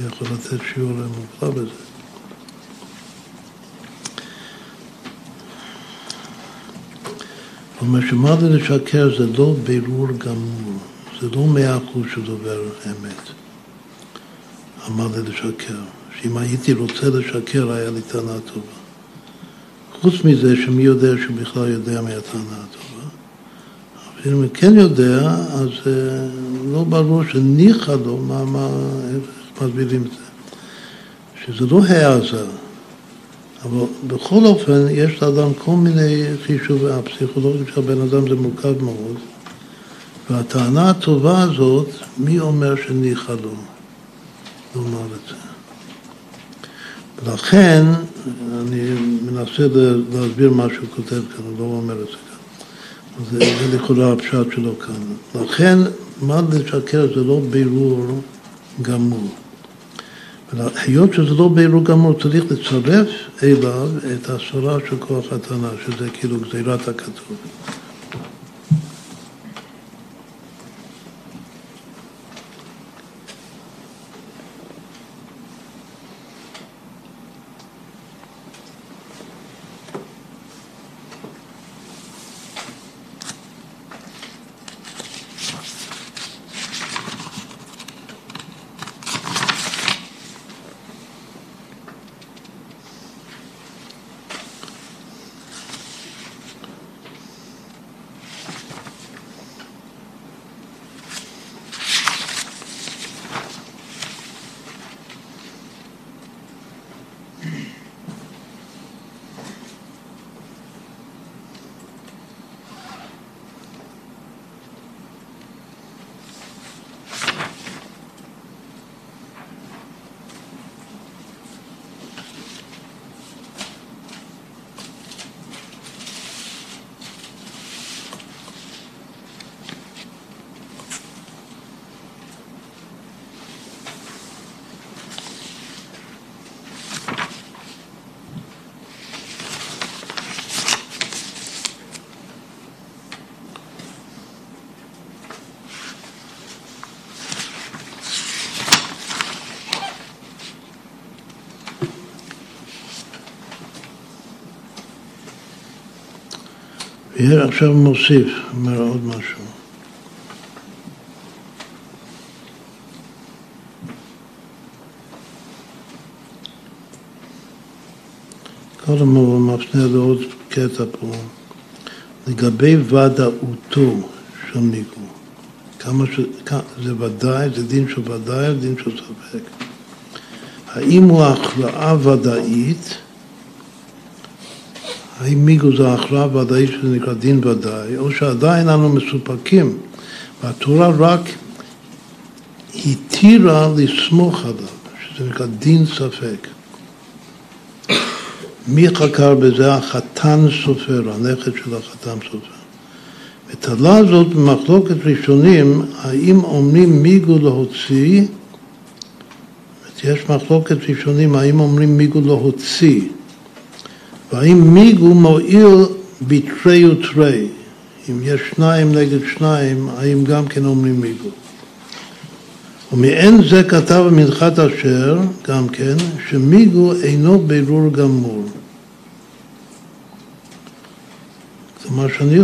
זה יכול לתת שיעור מופלא בזה. אבל מה שמה זה לשקר זה לא בירור גמור, זה לא מאה אחוז שדובר אמת. מה זה לשקר? שאם הייתי רוצה לשקר, היה לי טענה טובה. חוץ מזה שמי יודע שבכלל יודע מהטענה הטובה. אבל אם כן יודע, אז לא ברור שניחה לו מה, מה, איך מסבירים את זה. שזה לא העזה. אבל בכל אופן, יש לאדם כל מיני חישובים. הפסיכולוגיה של הבן אדם זה מורכב מאוד. והטענה הטובה הזאת, מי אומר שניחה לו? לומר את זה. ולכן, אני מנסה להסביר מה שהוא כותב כאן, הוא לא אומר את זה כאן. זה, זה לכאורה הפשט שלו כאן. לכן, מה לשקר זה לא בירור גמור. ולהיות שזה לא בירור גמור, צריך לצרף אליו את הסרה של כוח הטענה, שזה כאילו גזירת הכתוב. עכשיו מוסיף, אומר עוד משהו. קודם הוא מפנה לעוד קטע פה. לגבי ודאותו של ניגון. כמה ש... זה ודאי, זה דין של ודאי, דין של ספק. האם הוא הכלאה ודאית, האם מיגו זה הכרעה ודאי שזה נקרא דין ודאי, או שעדיין אנו מסופקים, והתורה רק התירה לסמוך עליו, שזה נקרא דין ספק. מי חקר בזה? החתן סופר, הנכד של החתן סופר. ותלה זאת במחלוקת ראשונים, האם אומרים מיגו להוציא, יש מחלוקת ראשונים, האם אומרים מיגו להוציא, והאם מיגו מועיל בתרי ותרי, אם יש שניים נגד שניים, האם גם כן אומרים מיגו. ומעין זה כתב מנחת אשר, גם כן, שמיגו אינו בירור גמור. זאת אומרת שאני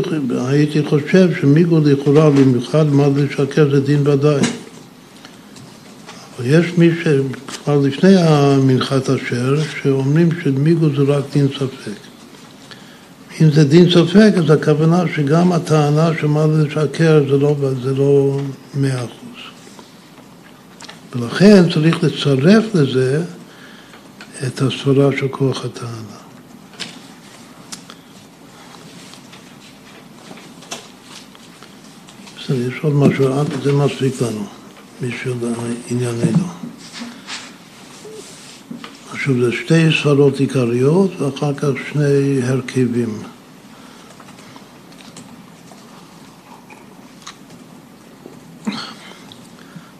הייתי חושב שמיגו לכאורה, במיוחד מה לשקר זה דין ודאי. יש מי שכבר לפני המנחת אשר, שאומרים שמיגו זה רק דין ספק. אם זה דין ספק, אז הכוונה שגם הטענה שמה לשקר זה לא, זה לא מאה אחוז. ולכן צריך לצרף לזה את הסברה של כוח הטענה. בסדר, יש עוד משהו, זה מספיק לנו. מישהו ענייננו. עכשיו זה שתי סברות עיקריות ואחר כך שני הרכיבים.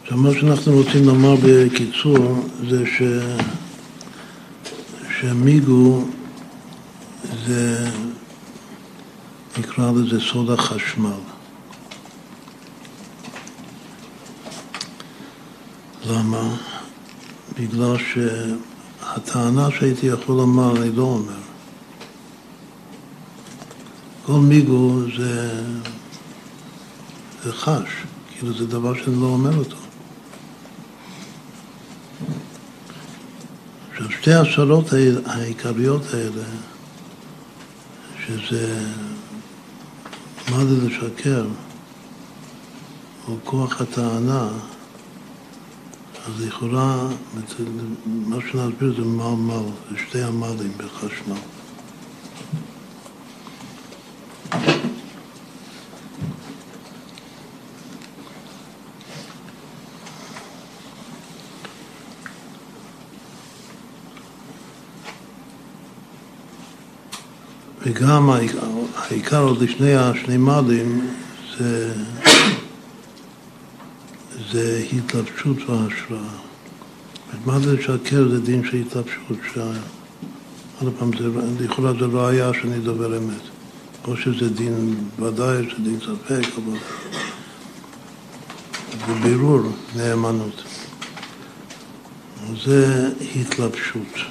עכשיו מה שאנחנו רוצים לומר בקיצור זה ש... שמיגו זה נקרא לזה סוד החשמל. למה? בגלל שהטענה שהייתי יכול לומר, אני לא אומר. כל מיגו זה, זה חש, כאילו זה דבר שאני לא אומר אותו. שתי השאלות העיקריות האלה, שזה מה זה לשקר, או כוח הטענה, אז יכולה, מה שנסביר זה מל-מל, זה שתי המלים בחשמל. וגם העיקר עוד לשני השנימדים זה, זה התלבשות והשראה. מה זה לשקר? זה דין של התלבשות. עוד פעם, לכאורה זה לא היה שאני דובר אמת. או שזה דין ודאי, שזה דין ספק, אבל זה בירור נאמנות. זה התלבשות.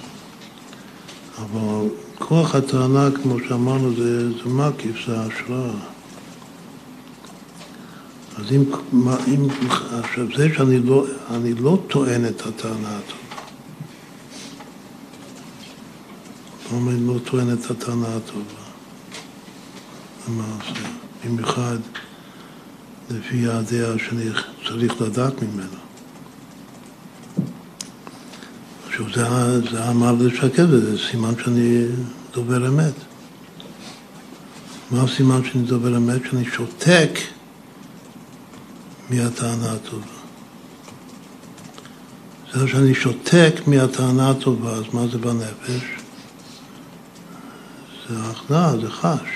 אבל כוח הטענה, כמו שאמרנו, זה, זה מקיף, זה ההשראה. אז אם, מה, אם עכשיו זה שאני לא, אני לא טוען את הטענה הטובה. למה אני לא טוען את הטענה הטובה? למעשה, במיוחד לפי הדעה שאני צריך לדעת ממנה. זה האמר לשקר, זה סימן שאני דובר אמת. מה הסימן שאני דובר אמת? שאני שותק מהטענה הטובה. זה שאני שותק מהטענה הטובה, אז מה זה בנפש? זה הכנעה, זה חש.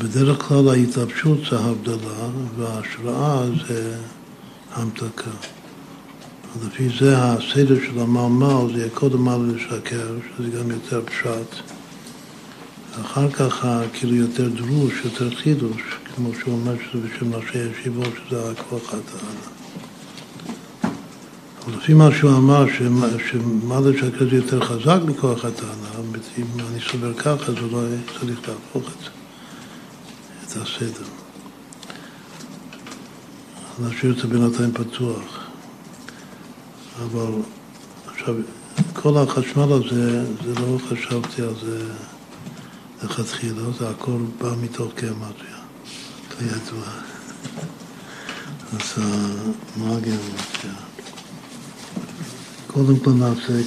בדרך כלל ההתלבשות זה הבדלה, וההשראה זה המתקה. לפי זה הסדר של המלמל זה יהיה קודם על לשקר, שזה גם יותר פשט. אחר כך כאילו יותר דרוש, יותר חידוש, כמו שהוא אומר שזה בשם ראשי ישיבות, שזה הכוח הטענה. לפי מה שהוא אמר, שמה לשקר זה יותר חזק מכוח הטענה, אם אני סובר ככה, אז אולי צריך להפוך את זה. את הסדר. נשאיר את זה בינתיים פתוח. אבל עכשיו, כל החשמל הזה, זה לא חשבתי על זה לכתחילה, זה הכל בא מתוך גיאומטריה, כידוע. אז מה הגיאומטריה? קודם כל נעשה,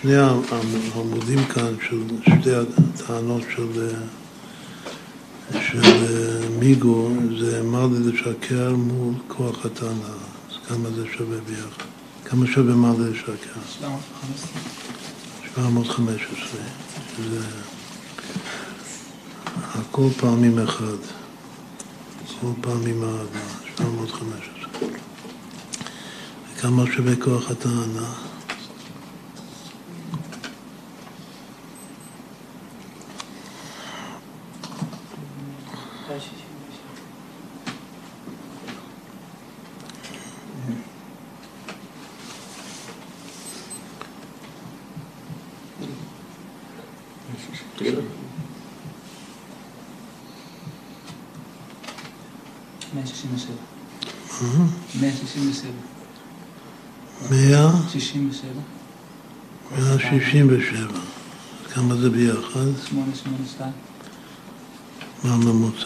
שני העמודים כאן, שתי הטענות של של מיגו, זה אמר לי לשקר מול כוח הטענה. אז כמה זה שווה ביחד? כמה שווה אמר לי לשקר? שבע מאות חמש עשרה. זה הכל פעמים אחד. כל פעמים האבא. שבע מאות חמש עשרה. וכמה שווה כוח הטענה? מאה שישים ושבע. כמה זה ביחד? שמונה שמונה שתיים. מה הממוצע?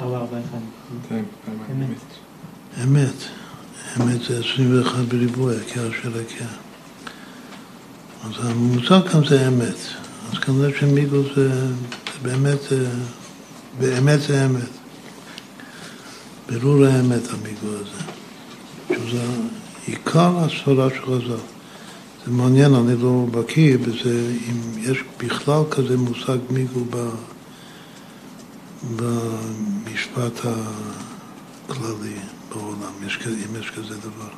ארבע ארבע אחד. אמת. אמת זה עשרים ואחת בריבוע, יקר של יקר. אז הממוצע כאן זה אמת. אז כנראה שמיגו זה באמת, באמת זה אמת. ברור האמת המיגו הזה. שזה עיקר הספרה שחז"ל. זה מעניין, אני לא בקיא בזה, אם יש בכלל כזה מושג מיגו במשפט כללי בעולם, אם יש כזה דבר.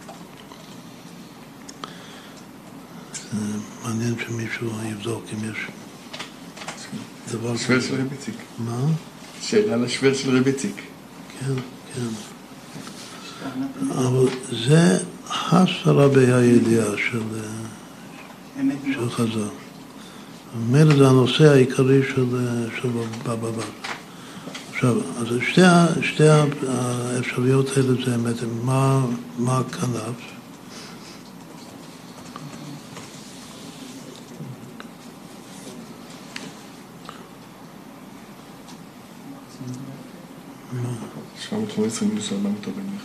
מעניין שמישהו יבדוק אם יש דבר כזה. שוורץ לרביציק. מה? שאלה לשוורץ לרביציק. כן, כן. אבל זה חסרה בהידיעה של חז"ל. ממילא זה הנושא העיקרי של בבא בתרא. עכשיו, אז שתי, שתי האפשרויות האלה זה האמת, מה, מה כנף? שבע מאות חמש עשרה מינוס ארבע מאות בניך.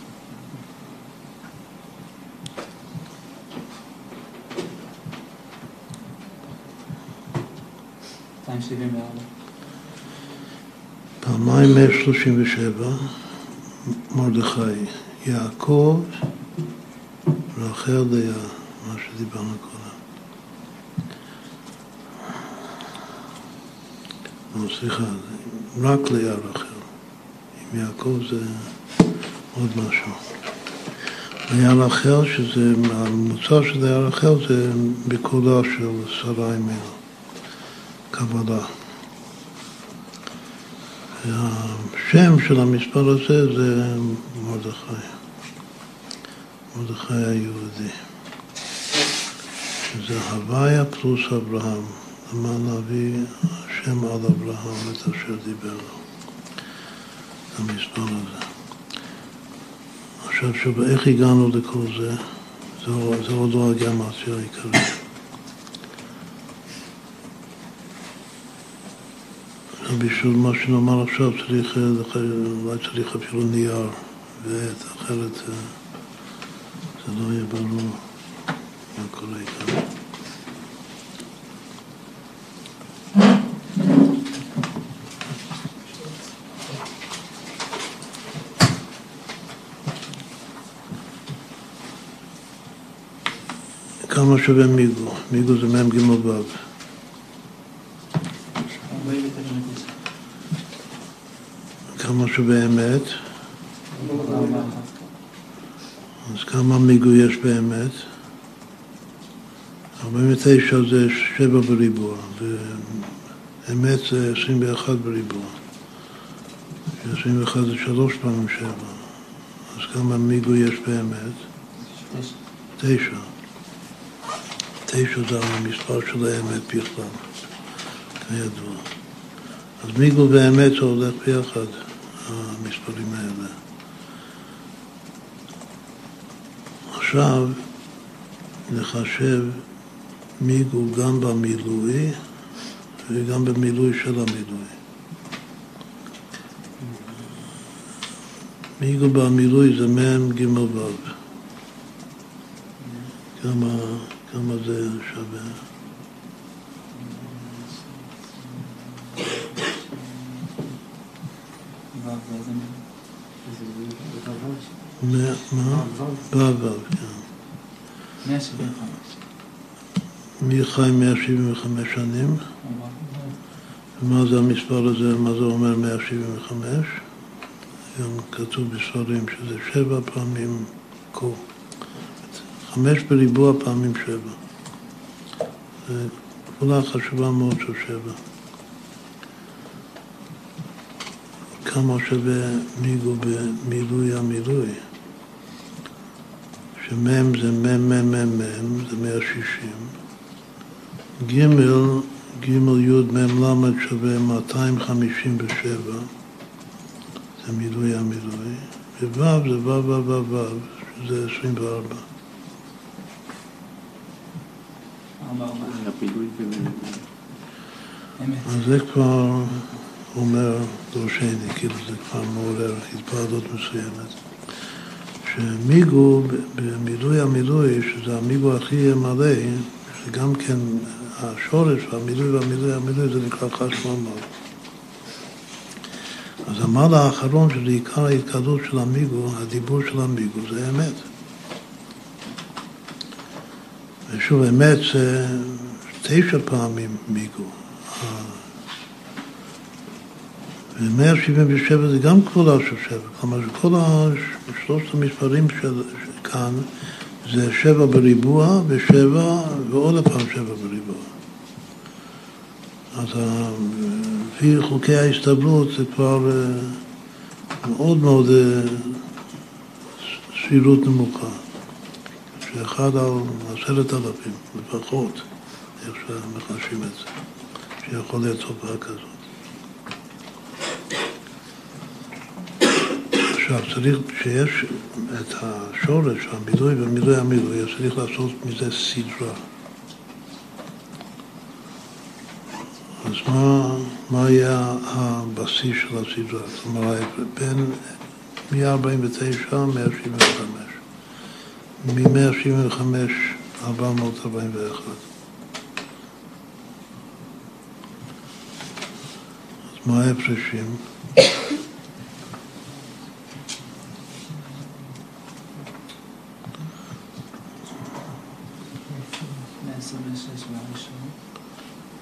מאתיים שבעים וארבע. פעמיים מאה שלושים ושבע, מרדכי, יעקב, רחל דיה, מה שדיברנו קודם. לא, סליחה, רק ליה רחל. עם יעקב זה עוד משהו. ליה רחל, שזה, המוצא של ליה רחל זה ביקולה של שרה אימנו, קבלה. השם של המספר הזה זה מרדכי, מרדכי היהודי, שזה הוויה פלוס אברהם, למען להביא השם על אברהם את אשר דיבר לו, המספר הזה. עכשיו שבאיך הגענו לכל זה, זה עוד לא הגמרתי העיקרית. בשביל מה שנאמר עכשיו צריך, אולי צריך אפילו נייר ועת, אחרת זה לא יהיה ברור מה קורה כאן. כמה שווה מיגו? מיגו זה מהם גימות בב. כמה שבאמת? אז כמה מיגו יש באמת? ארבעים ותשע זה שבע בריבוע, ואמת זה עשרים ואחת בריבוע. עשרים ואחת זה שלוש פעמים שבע. אז כמה מיגו יש באמת? תשע. תשע זה המספר של האמת בכלל, כידוע. אז מיגו באמת זה הולך ביחד. המספרים האלה. עכשיו נחשב מיגו גם במילוי וגם במילוי של המילוי. מיגו במילוי זה מהם גימל וו. כמה, כמה זה שווה? מאה, מה? בבא, כן. מאה שבעים וחמש. מי חי מאה שבעים וחמש שנים? ומה זה המספר הזה, מה זה אומר מאה שבעים וחמש? גם כתוב בספרים שזה שבע פעמים כה. חמש בריבוע פעמים שבע. זה כולה חשובה מאוד של שבע. כמה שווה מיגו במילוי המילוי? שמם זה מם מם מם מם, זה מאה שישים. גימל, גימל יוד מם למד שווה מאתיים חמישים ושבע, זה מילוי המילוי. ווו זה וו וו וו וו, שזה עשרים וארבע. אז זה כבר אומר דורשני, כאילו זה כבר מעורר התפעלות מסוימת, שמיגו במילוי המילוי, שזה המיגו הכי מלא, שגם כן השורש והמילוי והמילוי המילוי זה נקרא חש ממש. אז המעל האחרון שזה עיקר ההתקדות של המיגו, הדיבור של המיגו, זה אמת. ושוב, אמת זה תשע פעמים מיגו. ו-מאה שבעים ושבע זה גם כפולה של שבע, כלומר שכל שלושת המספרים של כאן זה שבע בריבוע ושבע ועוד הפעם שבע בריבוע. אז לפי חוקי ההסתברות זה כבר מאוד מאוד סבירות נמוכה, שאחד על עשרת אלפים לפחות, איך שמחשים את זה, שיכול להיות תופעה כזאת. עכשיו צריך, כשיש את השורש, המילוי והמילוי המילוי, צריך לעשות מזה סדרה. אז מה, מה היה הבסיס של הסדרה? זאת אומרת, בין מאה ארבעים ותשע מאה שבעים וחמש. מ-מאה שבעים וחמש ארבע מאות ארבעים ואחת. אז מה ההפרשים?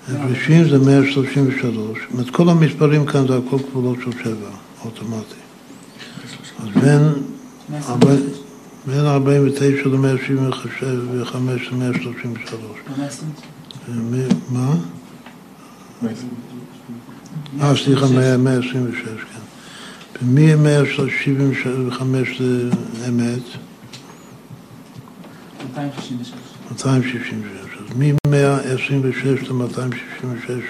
הפרשים זה מאה שלושים ושלוש. את כל המספרים כאן זה הכל כפולות של שבע, אוטומטי. אז בין... בין ארבעים ותשע ל-מאה שבעים וחמש ל-מאה שלושים ושלוש. מה? אה, סליחה, מאה עשרים ושש, כן. מ-מאה שבעים וחמש זה אמת. מאתיים שישים ושש. מאתיים שישים ושש. אז מ-מאה עשרים ושש ל-מאתיים שישים ושש,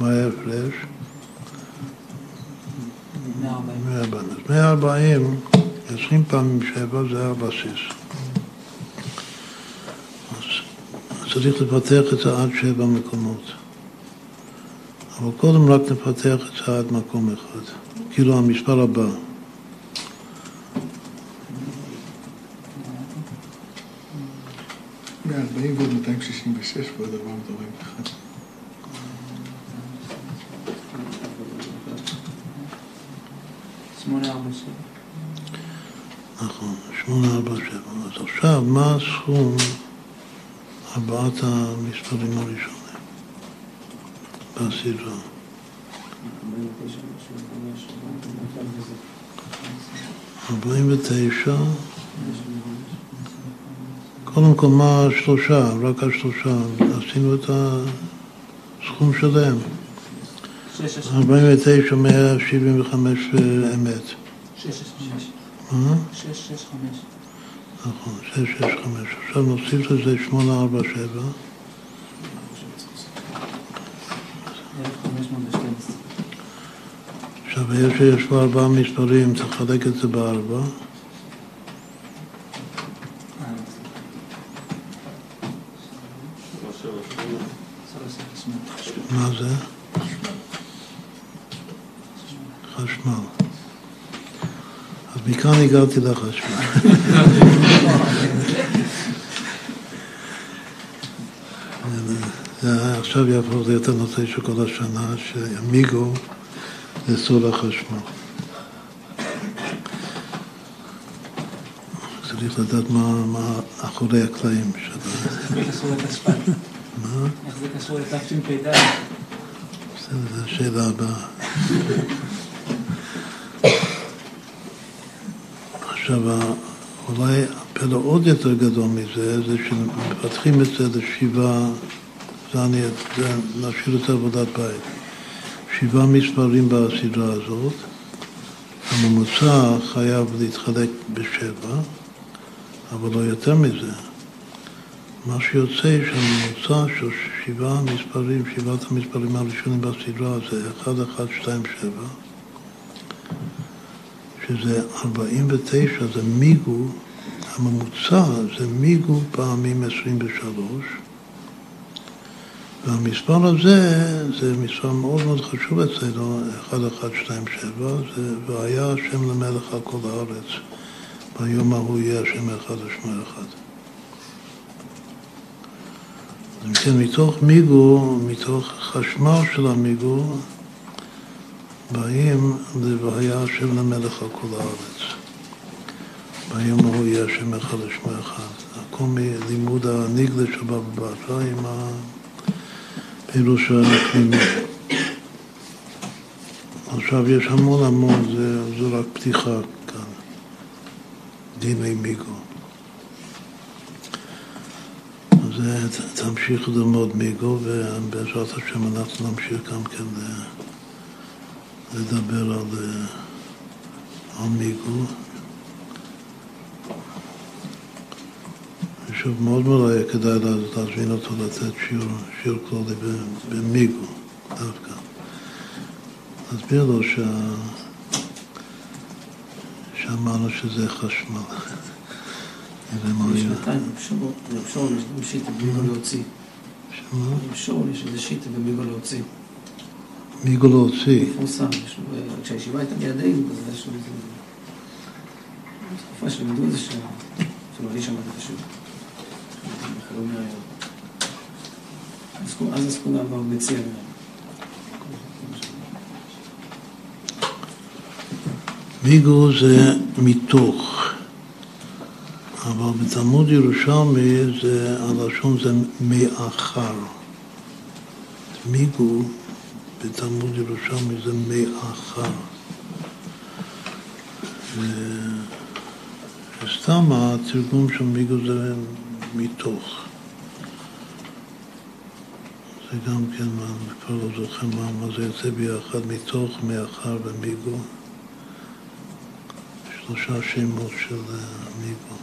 מה ההפרש? מאה ארבעים. מאה ארבעים. עשרים פעמים שבע זה הבסיס. אז צריך לפתח את זה עד שבע מקומות. אבל קודם רק נפתח את זה עד מקום אחד. כאילו המספר הבא. מאה ארבעים ועוד מאתיים שישים ושש ועוד ארבע מאות ארבעים ואחת. שמונה ארבעים ושבע. נכון, שמונה ארבעים ושבע. אז עכשיו, מה הסכום הבעת המספרים הראשונים? בסדרה. ארבעים ותשע. קודם כל, מה השלושה? רק השלושה. עשינו את הסכום שלהם. ארבעים ותשע, מאה שבעים וחמש אמת. שש עשרה. מה? שש שש חמש. נכון, שש שש חמש. עכשיו נוסיף לזה שמונה ארבעים ושבע. עכשיו, יש פה ארבעה מספרים, תחלק את זה בארבע. מה זה? חשמל. מכאן הגעתי לחשמל. עכשיו יעבור, זה יותר נושא שכל השנה, שימיגו לסול החשמל. צריך לדעת מה אחורי הקלעים. איך זה קשור לתשפ"ד? מה? איך זה קשור לתשפ"ד? זו השאלה הבאה. עכשיו, אולי הפלא עוד יותר גדול מזה, זה שמפתחים את זה לשבעה, זה אני נשאיר את עבודת בית, שבעה מספרים בסדרה הזאת, הממוצע חייב להתחלק בשבע, אבל לא יותר מזה. מה שיוצא שהממוצע של שבעה מספרים, שבעת המספרים הראשונים בסדרה זה אחת אחת שתיים שבע, שזה ארבעים ותשע, זה מיגו, הממוצע זה מיגו פעמים עשרים ושלוש, והמספר הזה, זה מספר מאוד מאוד חשוב אצלנו, אחת אחת שתיים שבע, זה והיה השם למלך על כל הארץ, ביום ההוא יהיה השם אחד ושמו אחד. אז כן, מתוך מיגו, מתוך חשמל של המיגו, באים לבעיה השם למלך על כל הארץ. ביום ההוא יהיה השם אחד ושמו אחד. הכל מלימוד הניגלה של בבא-בתרא עם הפירוש הפנימי. עכשיו יש המון המון, זה, זה רק פתיחה כאן, דיני מיגו. אז תמשיך ללמוד מיגו, ובעזרת השם אנחנו נמשיך גם כן לדבר על, על מיגו. שוב, מאוד מאוד היה כדאי להזמין אותו לתת שיר, שיר כללי במיגו דווקא. תסביר לו שאמרנו שזה חשמל. שנתיים, שור יש שיטה במיגו להוציא. שור יש איזה שיטה במיגו להוציא. מיגו להוציא? מפורסם, כשהישיבה הייתה בידינו, אז יש לו איזה... תקופה שלמדו איזה ש... שלא לי שמעת את השיר. שלא מהיום. אז הסכונה כבר מציעה מהיום. מיגו זה מתוך, אבל בתלמוד ירושלמי הלשון זה מאחר. מיגו בתלמוד ירושלמי זה מאחר. וסתם התרגום של מיגו זה מתוך. זה גם כן, אני כבר לא זוכר מה זה יוצא ביחד, מתוך, מאחר ומיגו. שלושה שמות של מיגו.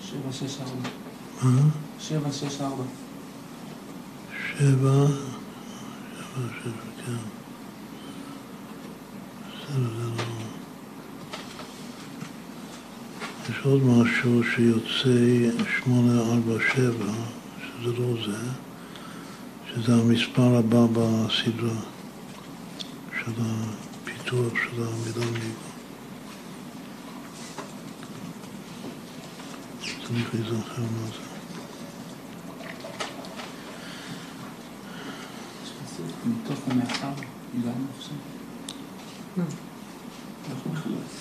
שבע, שש, ארבע. מה? שבע, שש, ארבע. שבע, שבע, שבע, כן. בסדר, זה לא... יש עוד משהו שיוצא שמונה ארבע שבע, שזה לא זה, שזה המספר הבא בסדרה של הפיתוח של המילה מיגו. צריך להיזכר מה זה. יש כסף מתוך המאחר, הגענו עכשיו? לא. אנחנו נחלץ.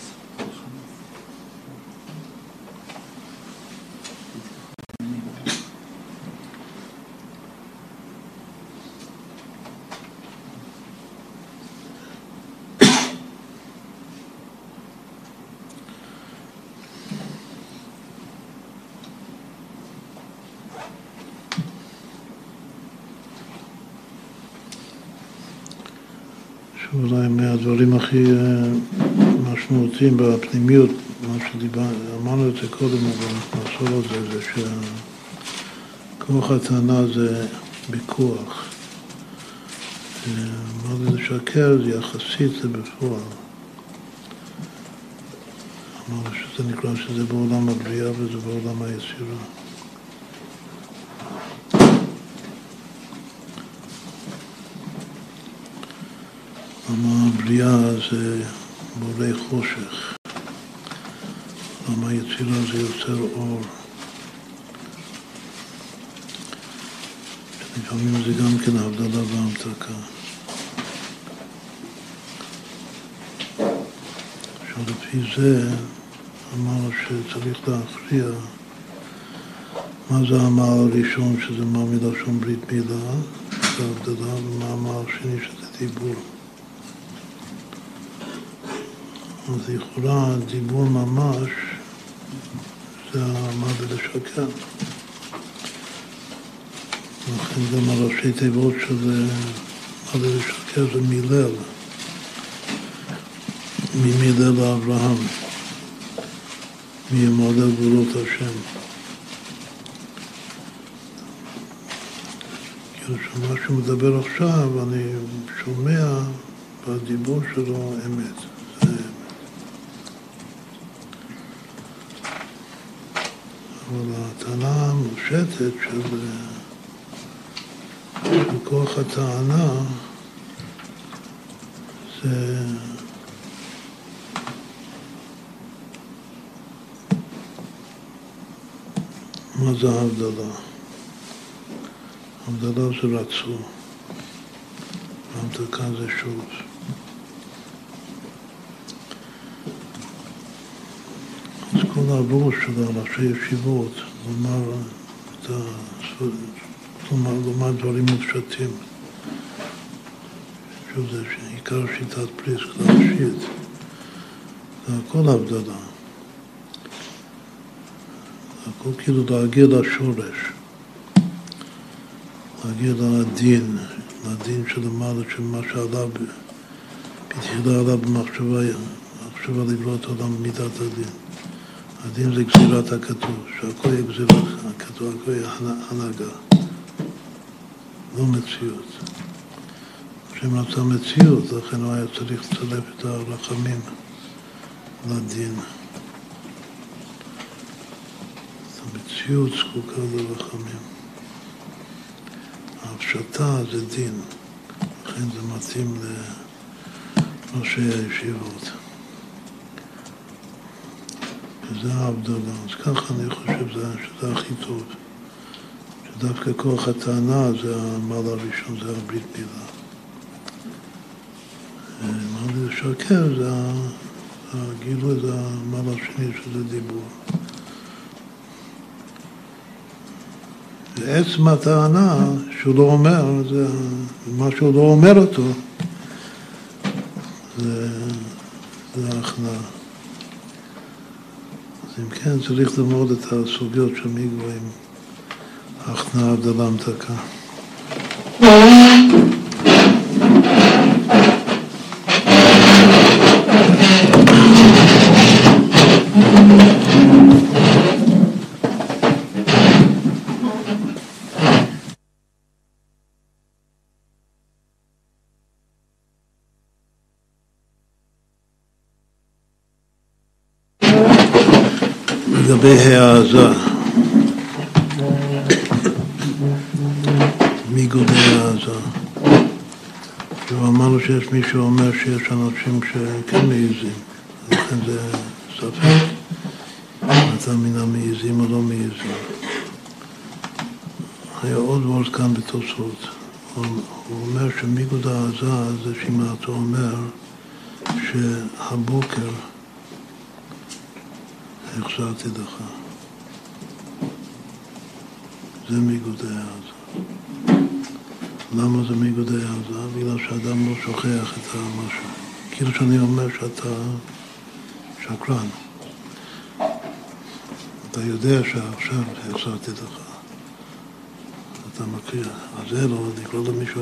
אולי מהדברים הכי משמעותיים בפנימיות, מה שאמרנו את זה קודם, אבל נעשור על זה, זה שכוח הטענה זה בכוח. אמרתי לשקר, זה יחסית, זה בפועל. אמרנו שזה נקרא שזה בעולם הבריאה וזה בעולם היצירה. למה הבריאה זה בורא חושך, למה יצירה זה יוצר אור. לפעמים זה גם כן הבדלה והמתקה. שלפי זה אמרנו שצריך להכריע מה זה המעל הראשון, שזה מה מלשון ברית מילה, זה הבדלה, ומה המעל השני שזה דיבור. אז יכולה דיבור ממש, זה מה בלשקר. לכן גם הראשי תיבות שזה מה בלשקר זה מילל, ממילל אברהם, מימודל גבולות השם. כאילו שמה שהוא מדבר עכשיו, אני שומע בדיבור שלו אמת. אבל הטענה המושטת של כוח הטענה זה מה זה ההבדלה? ההבדלה זה רצו, המתקה זה שוב. אז כל העבור של ראשי ישיבות, לומר, לומר, לומר דברים מופשטים. שוב, זה עיקר שיטת פריסק, להפשיט. זה הכל הבדלה. הכל כאילו להגיע לשורש. להגיע לדין. לדין שלמעלה של מה שעלה בתחילה עלה במחשבה, המחשבה לבנות עולם במידת הדין. הדין זה גזירת הכתוב, שהכל יהיה גזירת הכתוב, הכל יהיה הנהגה, לא מציאות. כשהם רצה מציאות, לכן הוא היה צריך לצלף את הרחמים לדין. המציאות זקוקה לרחמים. הפשטה זה דין, לכן זה מתאים לראשי הישיבות. וזה ההבדלה. אז ככה אני חושב שזה הכי טוב. שדווקא כוח הטענה זה המעלה הראשון, זה הברית מילה. מעלה לשקר זה הגילוי, זה המעלה השני שזה דיבור. ועצם הטענה שהוא לא אומר, זה מה שהוא לא אומר אותו, זה, זה ההכנעה. אז אם כן, צריך ללמוד את הסוגיות של מיגו עם ההכנעה הבדלה המתקה. בהעזה מיגו בהעזה אמרנו שיש מי שאומר שיש אנשים שכן מעיזים, לכן זה ספק אתה מן המעיזים או לא מעיזים. היה עוד וורד כאן בתוספות, הוא אומר שמיגו בהעזה זה שמעתו אומר שהבוקר החזרתי לך. זה מיגודי העזה. למה זה מיגודי העזה? בגלל שאדם לא שוכח את המשהו. כאילו שאני אומר שאתה שקרן. אתה יודע שעכשיו החזרתי לך. אתה מכיר. אז זה לא, נקרא למישהו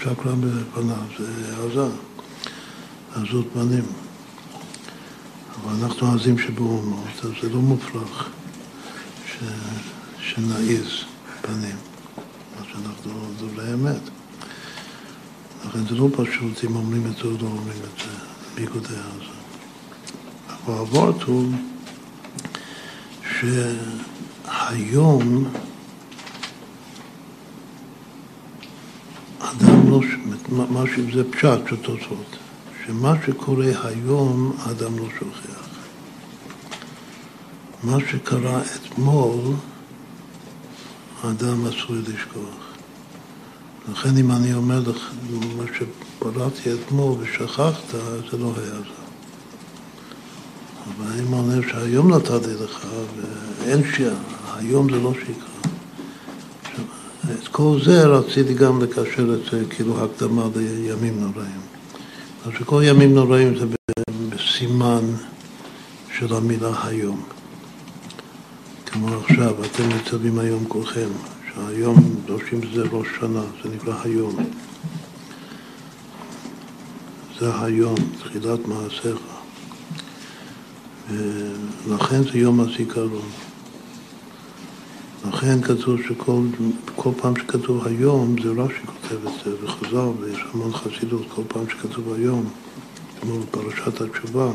שקרן בפניו. זה העזה. עזות פנים. אבל אנחנו עזים שבאומות, אז זה לא מופרך ש... שנעיז פנים, מה שאנחנו לא עושים לאמת. לכן זה לא פשוט אם אומרים את זה או לא אומרים את זה, ביגודי הזה. אבל העברת הוא שהיום אדם לא... מה שזה פשט שתוצאות. שמה שקורה היום, האדם לא שוכח. מה שקרה אתמול, האדם עשוי לשכוח. לכן אם אני אומר לך, מה שפרעתי אתמול ושכחת, זה לא היה זה. אבל אם אני אומר שהיום נתתי לך, ואין שהיום זה לא שיקרה. את כל זה רציתי גם לקשר את זה, כאילו הקדמה לימים נוראים. אז שכל ימים נוראים זה בסימן של המילה היום. כמו עכשיו, אתם מצבים היום כולכם, שהיום דורשים זה ראש שנה, זה נקרא היום. זה היום, תחילת מעשיך. ולכן זה יום הזיכרון. לכן כתוב שכל כל פעם שכתוב היום, זה רש"י כותב את זה, וחז"ל, ויש המון חסידות, כל פעם שכתוב היום, כמו בפרשת התשובה,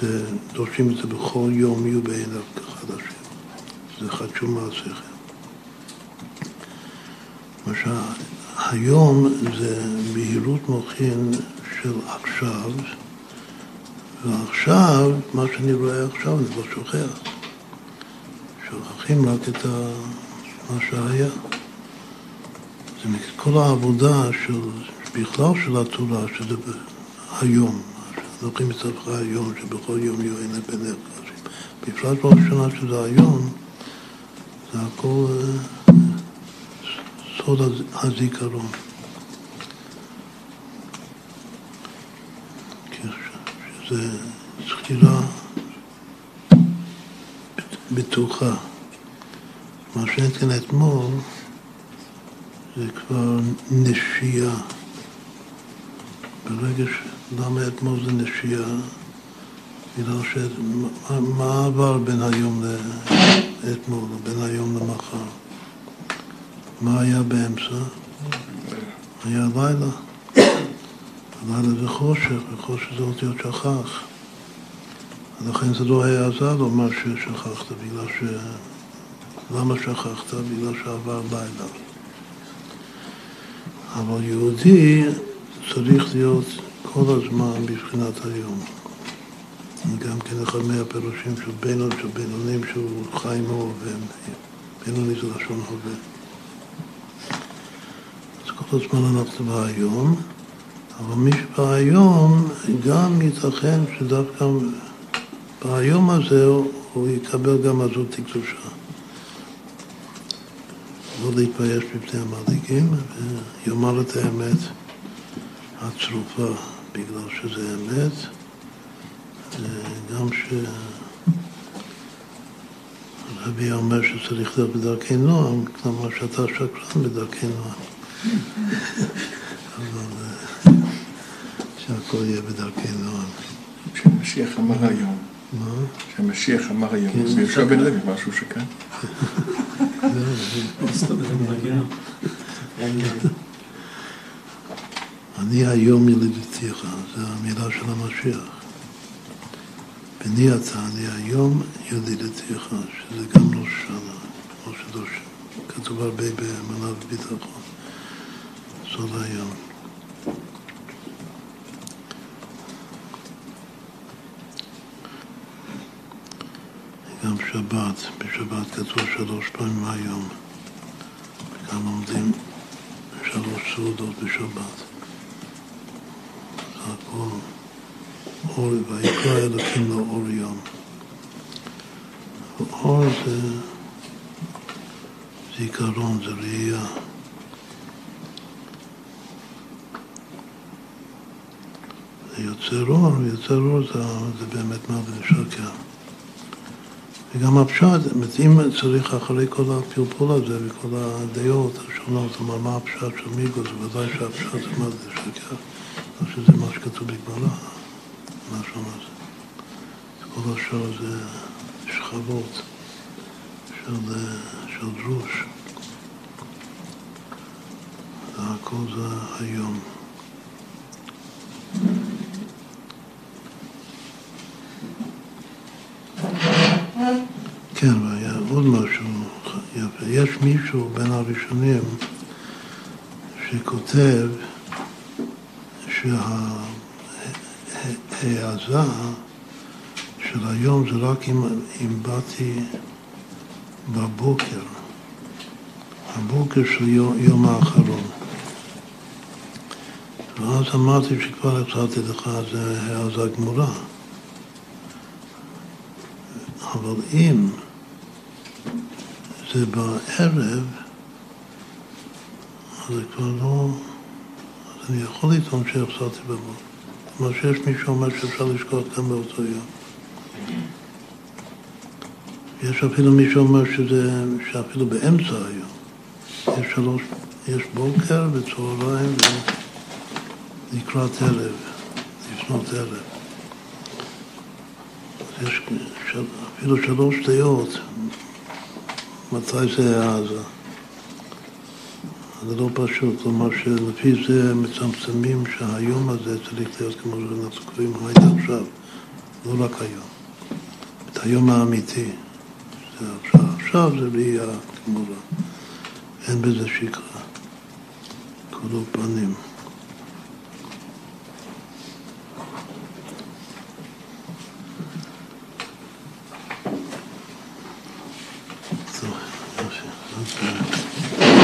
זה דורשים את זה בכל יום יהיו בעיניו כחדשים. זה חדשו מעשיכם. למשל, היום זה בהירות מוחין של עכשיו, ועכשיו, מה שאני רואה עכשיו, אני לא שוכח. שוכחים רק את מה שהיה. כל העבודה של, בכלל של התורה, שזה היום, שנוכחים מצווך היום, שבכל יום יהיו הנה בנך. בפרט בראשונה שזה היום, זה הכל סוד הזיכרון. שזה זכירה בטוחה. מה שנתקן אתמול, זה כבר נשייה. ברגע שלמה אתמול זה נשייה, בגלל שמה עבר בין היום לאתמול, בין היום למחר? מה היה באמצע? היה לילה. הלילה זה חושך, וחושך זה אותיות שכח. לכן זה לא היה עזר לומר ששכחת, בגלל ש... למה שכחת? בגלל שעבר לילה. אבל יהודי צריך להיות כל הזמן בבחינת היום. גם כן אחד מהפירושים של בינון, של בינונים, שהוא חיים ההווה. בינוני זה לשון הווה. אז כל הזמן אנחנו בהיום, אבל מי שבהיום גם ייתכן שדווקא בהיום הזה הוא יקבל גם עזות הקדושה. לא להתבייש בפני המעדיקים, ויאמר את האמת הצרופה, בגלל שזה אמת, גם שרבי אומר שצריך להיות בדרכי נועם, כלומר שאתה שקרן בדרכי נועם, אבל שהכל יהיה בדרכי נועם. כשמשיח אמר היום, כשמשיח אמר היום, זה יהושע בן לוי, משהו שכאן. אני היום ילידתיך, זו המילה של המשיח. בני אתה, אני היום ילידתיך, שזה גם לא שנה, כמו שדוש, כתוב הרבה באמונה וביטחון, סוד היום. גם שבת, בשבת כתוב שלוש פעמים היום, וגם עומדים שלוש סעודות בשבת. זה הכל אור, ויקרא אלוקים לו אור יום. אור זה זיכרון, זה ראייה. זה יוצר אור, יוצר אור זה, זה באמת מה ולשקר. וגם הפשט, אם צריך אחרי כל הפלפול הזה וכל הדעות השונות, זאת אומרת, מה הפשט של מיגו, זה ודאי שהפשט זה מה זה שקר, לא שזה מה שכתוב בגמרא, מה שם הזה. כל השאר זה שכבות של, של דרוש. והכל זה היום. כן, והיה עוד משהו יפה. יש מישהו בין הראשונים שכותב שההעזה של היום זה רק אם, אם באתי בבוקר, הבוקר של יום, יום האחרון. ואז אמרתי שכבר הצעתי לך, זה העזה גמורה. אבל אם זה בערב, אז זה כבר לא... אז אני יכול לטעון שהחזרתי בבוא. זאת אומרת שיש מישהו שאומר שאפשר לשכוח גם באותו יום. יש אפילו מישהו שאומר שזה... שאפילו באמצע היום. יש שלוש... יש בוקר וצהריים ולקראת ערב, לפנות ערב. יש של... אפילו שלוש דעות, מתי זה העזה. זה לא פשוט, כלומר שלפי זה מצמצמים שהיום הזה צריך להיות כמו שאנחנו קוראים היית עכשיו, לא רק היום. את היום האמיתי, זה עכשיו, עכשיו זה ראייה כמובן, אין בזה שקרה, כולו פנים. Thank you.